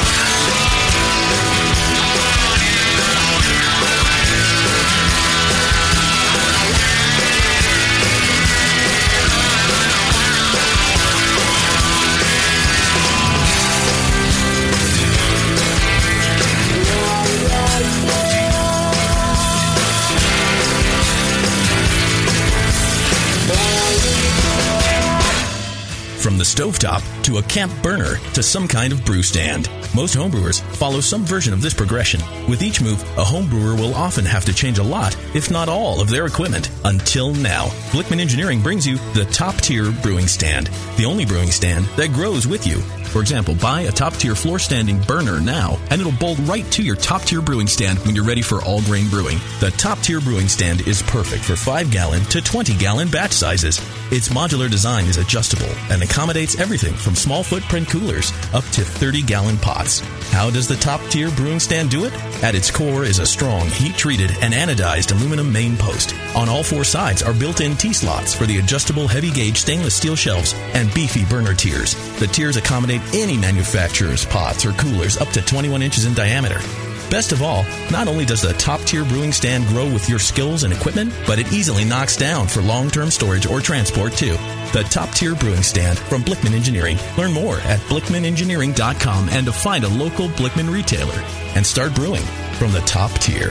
From the stovetop to a camp burner to some kind of brew stand. Most homebrewers follow some version of this progression. With each move, a homebrewer will often have to change a lot, if not all, of their equipment. Until now, Blichmann Engineering brings you the top-tier brewing stand. The only brewing stand that grows with you. For example, buy a top-tier floor-standing burner now, and it'll bolt right to your top-tier brewing stand when you're ready for all-grain brewing. The top-tier brewing stand is perfect for five-gallon to twenty-gallon batch sizes. Its modular design is adjustable and accommodates everything from small-footprint coolers up to thirty-gallon pots. How does the top-tier brewing stand do it? At its core is a strong, heat-treated, and anodized aluminum main post. On all four sides are built-in T-slots for the adjustable heavy-gauge stainless steel shelves and beefy burner tiers. The tiers accommodate any manufacturer's pots or coolers up to twenty-one inches in diameter. Best of all, not only does the top-tier brewing stand grow with your skills and equipment, but it easily knocks down for long-term storage or transport, too. The top-tier brewing stand from Blichmann Engineering. Learn more at blichmann engineering dot com and to find a local Blichmann retailer. And start brewing from the top tier.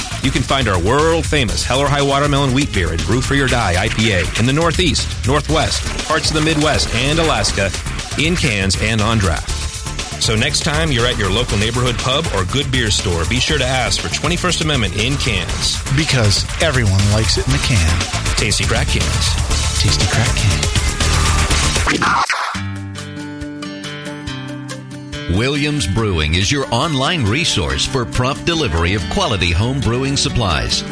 You can find our world-famous Hell or High Watermelon Wheat Beer and Brew Free or Die I P A in the Northeast, Northwest, parts of the Midwest, and Alaska in cans and on draft. So next time you're at your local neighborhood pub or good beer store, be sure to ask for twenty-first Amendment in cans. Because everyone likes it in the can. Tasty crack cans. Tasty crack cans. Williams Brewing is your online resource for prompt delivery of quality home brewing supplies.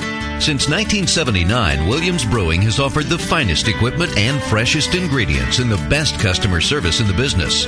Since nineteen seventy-nine, Williams Brewing has offered the finest equipment and freshest ingredients and the best customer service in the business.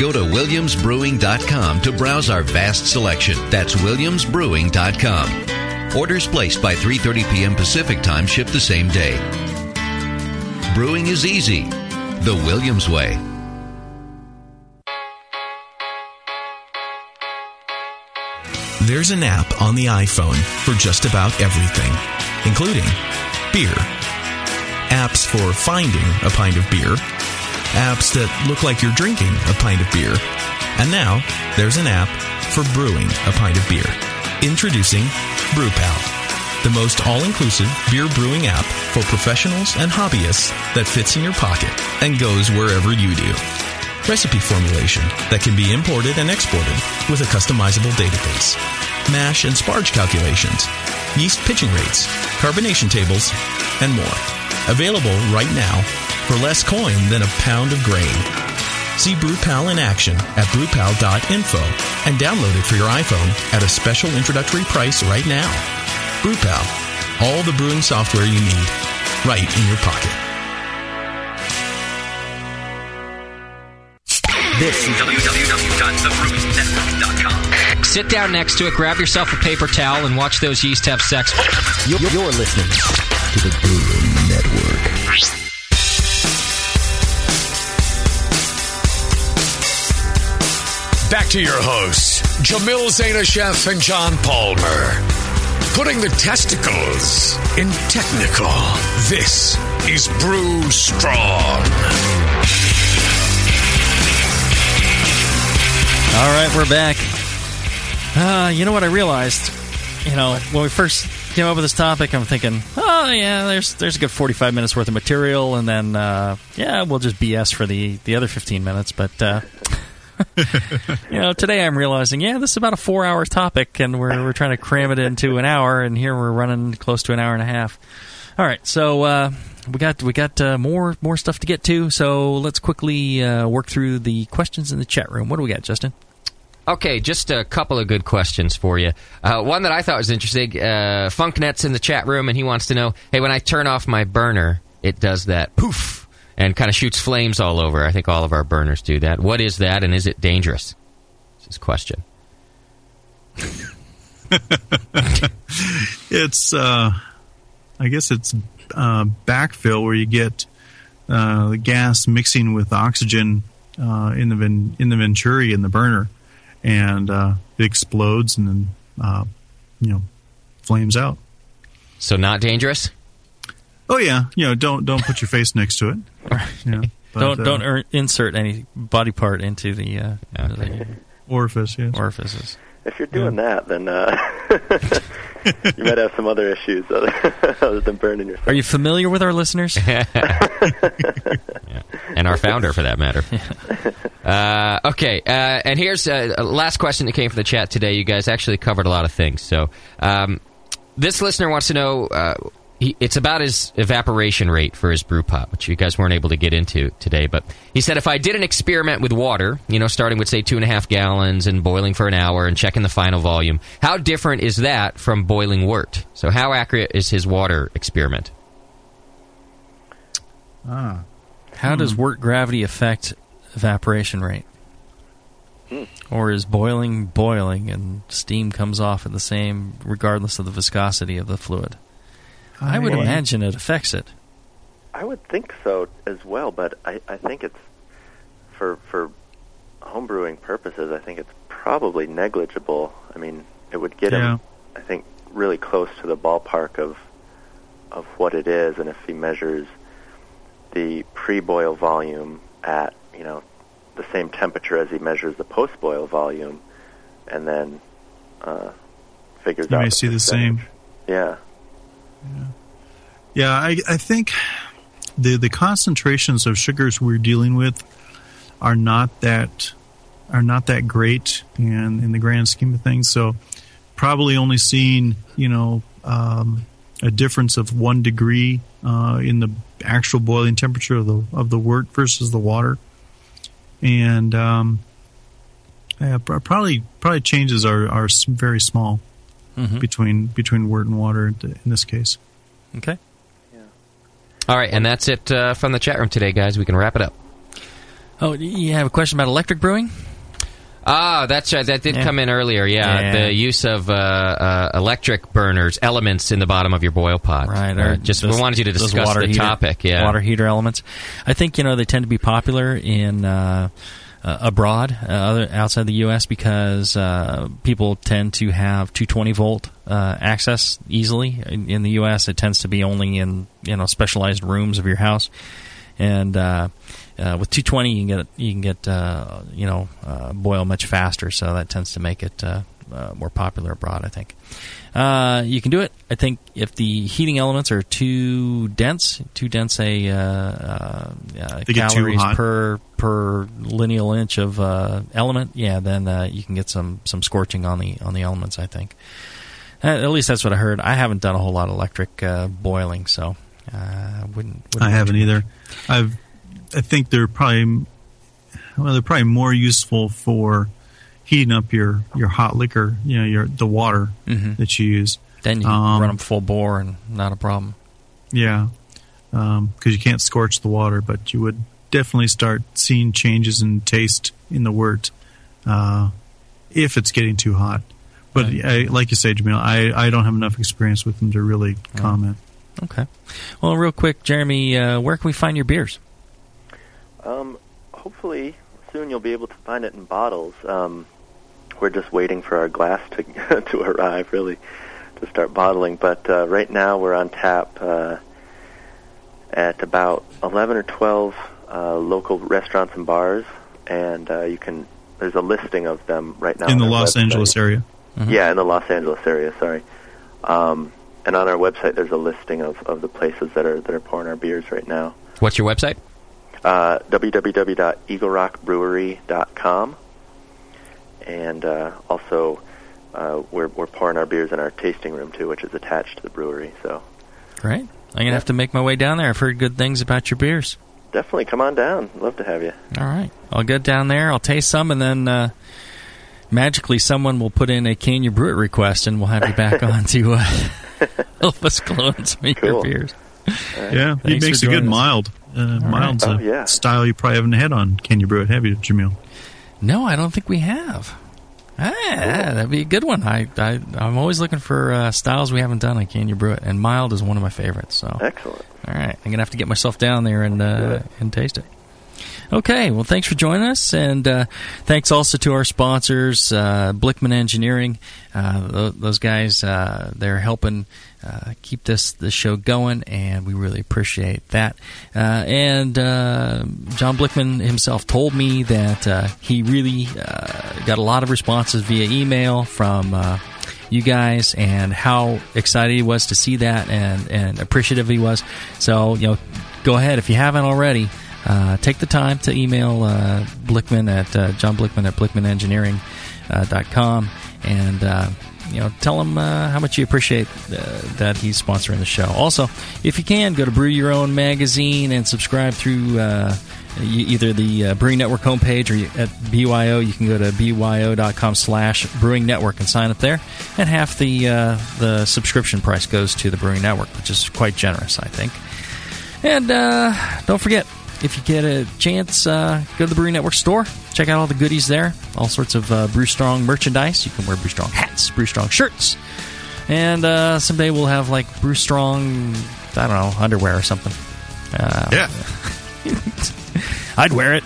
Go to williams brewing dot com to browse our vast selection. That's williams brewing dot com. Orders placed by three thirty p.m. Pacific time ship the same day. Brewing is easy, the Williams way. There's an app on the iPhone for just about everything, including beer. Apps for finding a pint of beer. Apps that look like you're drinking a pint of beer. And now, there's an app for brewing a pint of beer. Introducing BrewPal, the most all-inclusive beer brewing app for professionals and hobbyists that fits in your pocket and goes wherever you do. Recipe formulation that can be imported and exported with a customizable database. Mash and sparge calculations, yeast pitching rates, carbonation tables, and more. Available right now for less coin than a pound of grain. See BrewPal in action at brew pal dot info and download it for your iPhone at a special introductory price right now. BrewPal, all the brewing software you need, right in your pocket. This is w w w dot the brewing network dot com. Sit down next to it, grab yourself a paper towel, and watch those yeast have sex. You're listening to the Brewing Network. Back to your hosts, Jamil Zainasheff and John Palmer. Putting the testicles in technical. This is Brew Strong. All right, we're back. Uh, you know what I realized? You know, when we first came up with this topic, I'm thinking, oh, yeah, there's there's a good forty-five minutes worth of material, and then, uh, yeah, we'll just B S for the, the other fifteen minutes, but... Uh, you know, today I'm realizing, yeah, this is about a four-hour topic, and we're we're trying to cram it into an hour, and here we're running close to an hour and a half. All right, so uh, we got we got uh, more more stuff to get to, so let's quickly uh, work through the questions in the chat room. What do we got, Justin? Okay, just a couple of good questions for you. Uh, one that I thought was interesting, uh, Funknet's in the chat room, and he wants to know, hey, when I turn off my burner, it does that poof. And kind of shoots flames all over. I think all of our burners do that. What is that, and is it dangerous? That's his question. It's, uh, I guess it's uh, backfill, where you get uh, the gas mixing with oxygen uh, in the ven- in the venturi in the burner, and uh, it explodes and then uh, you know, flames out. So not dangerous? Oh yeah, you know, don't don't put your face next to it. You know, but, don't uh, don't er- insert any body part into the, uh, okay. into the orifice. Yes. Orifices. If you're doing yeah. that, then uh, you might have some other issues other, other than burning yourself. Are you familiar with our listeners? Yeah. And our founder, for that matter. Yeah. Uh, okay, uh, and here's uh, a last question that came from the chat today. You guys actually covered a lot of things. So um, this listener wants to know. Uh, He, it's about his evaporation rate for his brew pot, which you guys weren't able to get into today. But he said, if I did an experiment with water, you know, starting with, say, two and a half gallons and boiling for an hour and checking the final volume, how different is that from boiling wort? So how accurate is his water experiment? Ah. How hmm. does wort gravity affect evaporation rate? Hmm. Or is boiling boiling and steam comes off at the same, regardless of the viscosity of the fluid? I would imagine it affects it. I would think so as well, but I, I think it's, for for home brewing purposes, I think it's probably negligible. I mean, it would get yeah. him, I think, really close to the ballpark of of what it is. And if he measures the pre-boil volume at, you know, the same temperature as he measures the post-boil volume, and then uh, figures you out... You may the see percentage. The same. Yeah. Yeah, yeah I, I think the the concentrations of sugars we're dealing with are not that are not that great in, in the grand scheme of things. So probably only seeing, you know, um, a difference of one degree uh, in the actual boiling temperature of the of the wort versus the water. And um, yeah, probably probably changes are, are very small mm-hmm. between between wort and water in this case. Okay. Yeah. All right, and that's it uh, from the chat room today, guys. We can wrap it up. Oh, you have a question about electric brewing? Ah, that's right. That did yeah. come in earlier, yeah. yeah. The use of uh, uh, electric burners, elements in the bottom of your boil pot. Right. Or uh, just those, we wanted you to discuss the heater, topic. Yeah. Water heater elements. I think, you know, they tend to be popular in uh, uh, abroad, uh, other, outside the U S, because uh, people tend to have two hundred twenty volt uh, access easily. In, in the U S, it tends to be only in, you know, specialized rooms of your house. And uh, uh, with two twenty, you can get you can get uh, you know uh, boil much faster, so that tends to make it uh, uh, more popular abroad. I think uh, you can do it. I think if the heating elements are too dense, too dense a uh, uh, calories per per lineal inch of uh, element, yeah, then uh, you can get some some scorching on the on the elements. I think uh, at least that's what I heard. I haven't done a whole lot of electric uh, boiling, so. Uh, wouldn't, wouldn't I haven't much. either. I've, I think they're probably well, they're probably more useful for heating up your, your hot liquor, you know, your the water mm-hmm. that you use. Then you can um, run them full bore and not a problem. Yeah, because um, you can't scorch the water, but you would definitely start seeing changes in taste in the wort uh, if it's getting too hot. But right. I, like you say, Jamil, I, I don't have enough experience with them to really right. comment. Okay. Well, real quick, Jeremy, uh, where can we find your beers? Um, hopefully soon you'll be able to find it in bottles. Um, we're just waiting for our glass to to arrive, really, to start bottling. But uh, right now we're on tap uh, at about eleven or twelve uh, local restaurants and bars, and uh, you can. There's a listing of them right now in the Los Angeles area. Mm-hmm. Yeah, in the Los Angeles area. Sorry. Um, And on our website, there's a listing of, of the places that are that are pouring our beers right now. What's your website? Uh, w w w dot eagle rock brewery dot com. And uh, also, uh, we're we're pouring our beers in our tasting room too, which is attached to the brewery. So, great! I'm gonna yeah. have to make my way down there. I've heard good things about your beers. Definitely, come on down. Love to have you. All right, I'll get down there. I'll taste some, and then. Uh, Magically, someone will put in a Can You Brew It request, and we'll have you back on to uh, help us clone some of cool. your beers. Right. Yeah, he makes a good us. mild, uh, mild right. oh, yeah. style you probably haven't had on Can You Brew It, have you, Jamil? No, I don't think we have. Ah, cool. That'd be a good one. I, I, I'm always looking for uh, styles we haven't done on Can You Brew It, and mild is one of my favorites. So excellent. All right, I'm going to have to get myself down there and uh, and taste it. Okay, well, thanks for joining us, and uh, thanks also to our sponsors, uh, Blichmann Engineering. Uh, th- those guys, uh, they're helping uh, keep this, this show going, and we really appreciate that. Uh, and uh, John Blichmann himself told me that uh, he really uh, got a lot of responses via email from uh, you guys, and how excited he was to see that, and, and appreciative he was. So, you know, go ahead if you haven't already. Uh, take the time to email uh, Blichmann at uh, John Blichmann at blichmann engineering dot com, and uh, you know, tell him uh, how much you appreciate uh, that he's sponsoring the show. Also, if you can, go to Brew Your Own Magazine and subscribe through uh, either the uh, Brewing Network homepage or at B Y O. You can go to b y o dot com slash brewing network and sign up there, and half the uh, the subscription price goes to the Brewing Network, which is quite generous, I think. And uh, don't forget. If you get a chance, uh, go to the Brew Network store. Check out all the goodies there. All sorts of uh, Brew Strong merchandise. You can wear Brew Strong hats, Brew Strong shirts. And uh, someday we'll have, like, Brew Strong, I don't know, underwear or something. Uh, yeah. I'd wear it.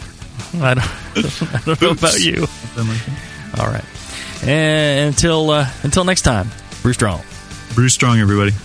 I don't, I don't know about you. All right. And until uh, until next time, Brew Strong. Brew Strong, everybody.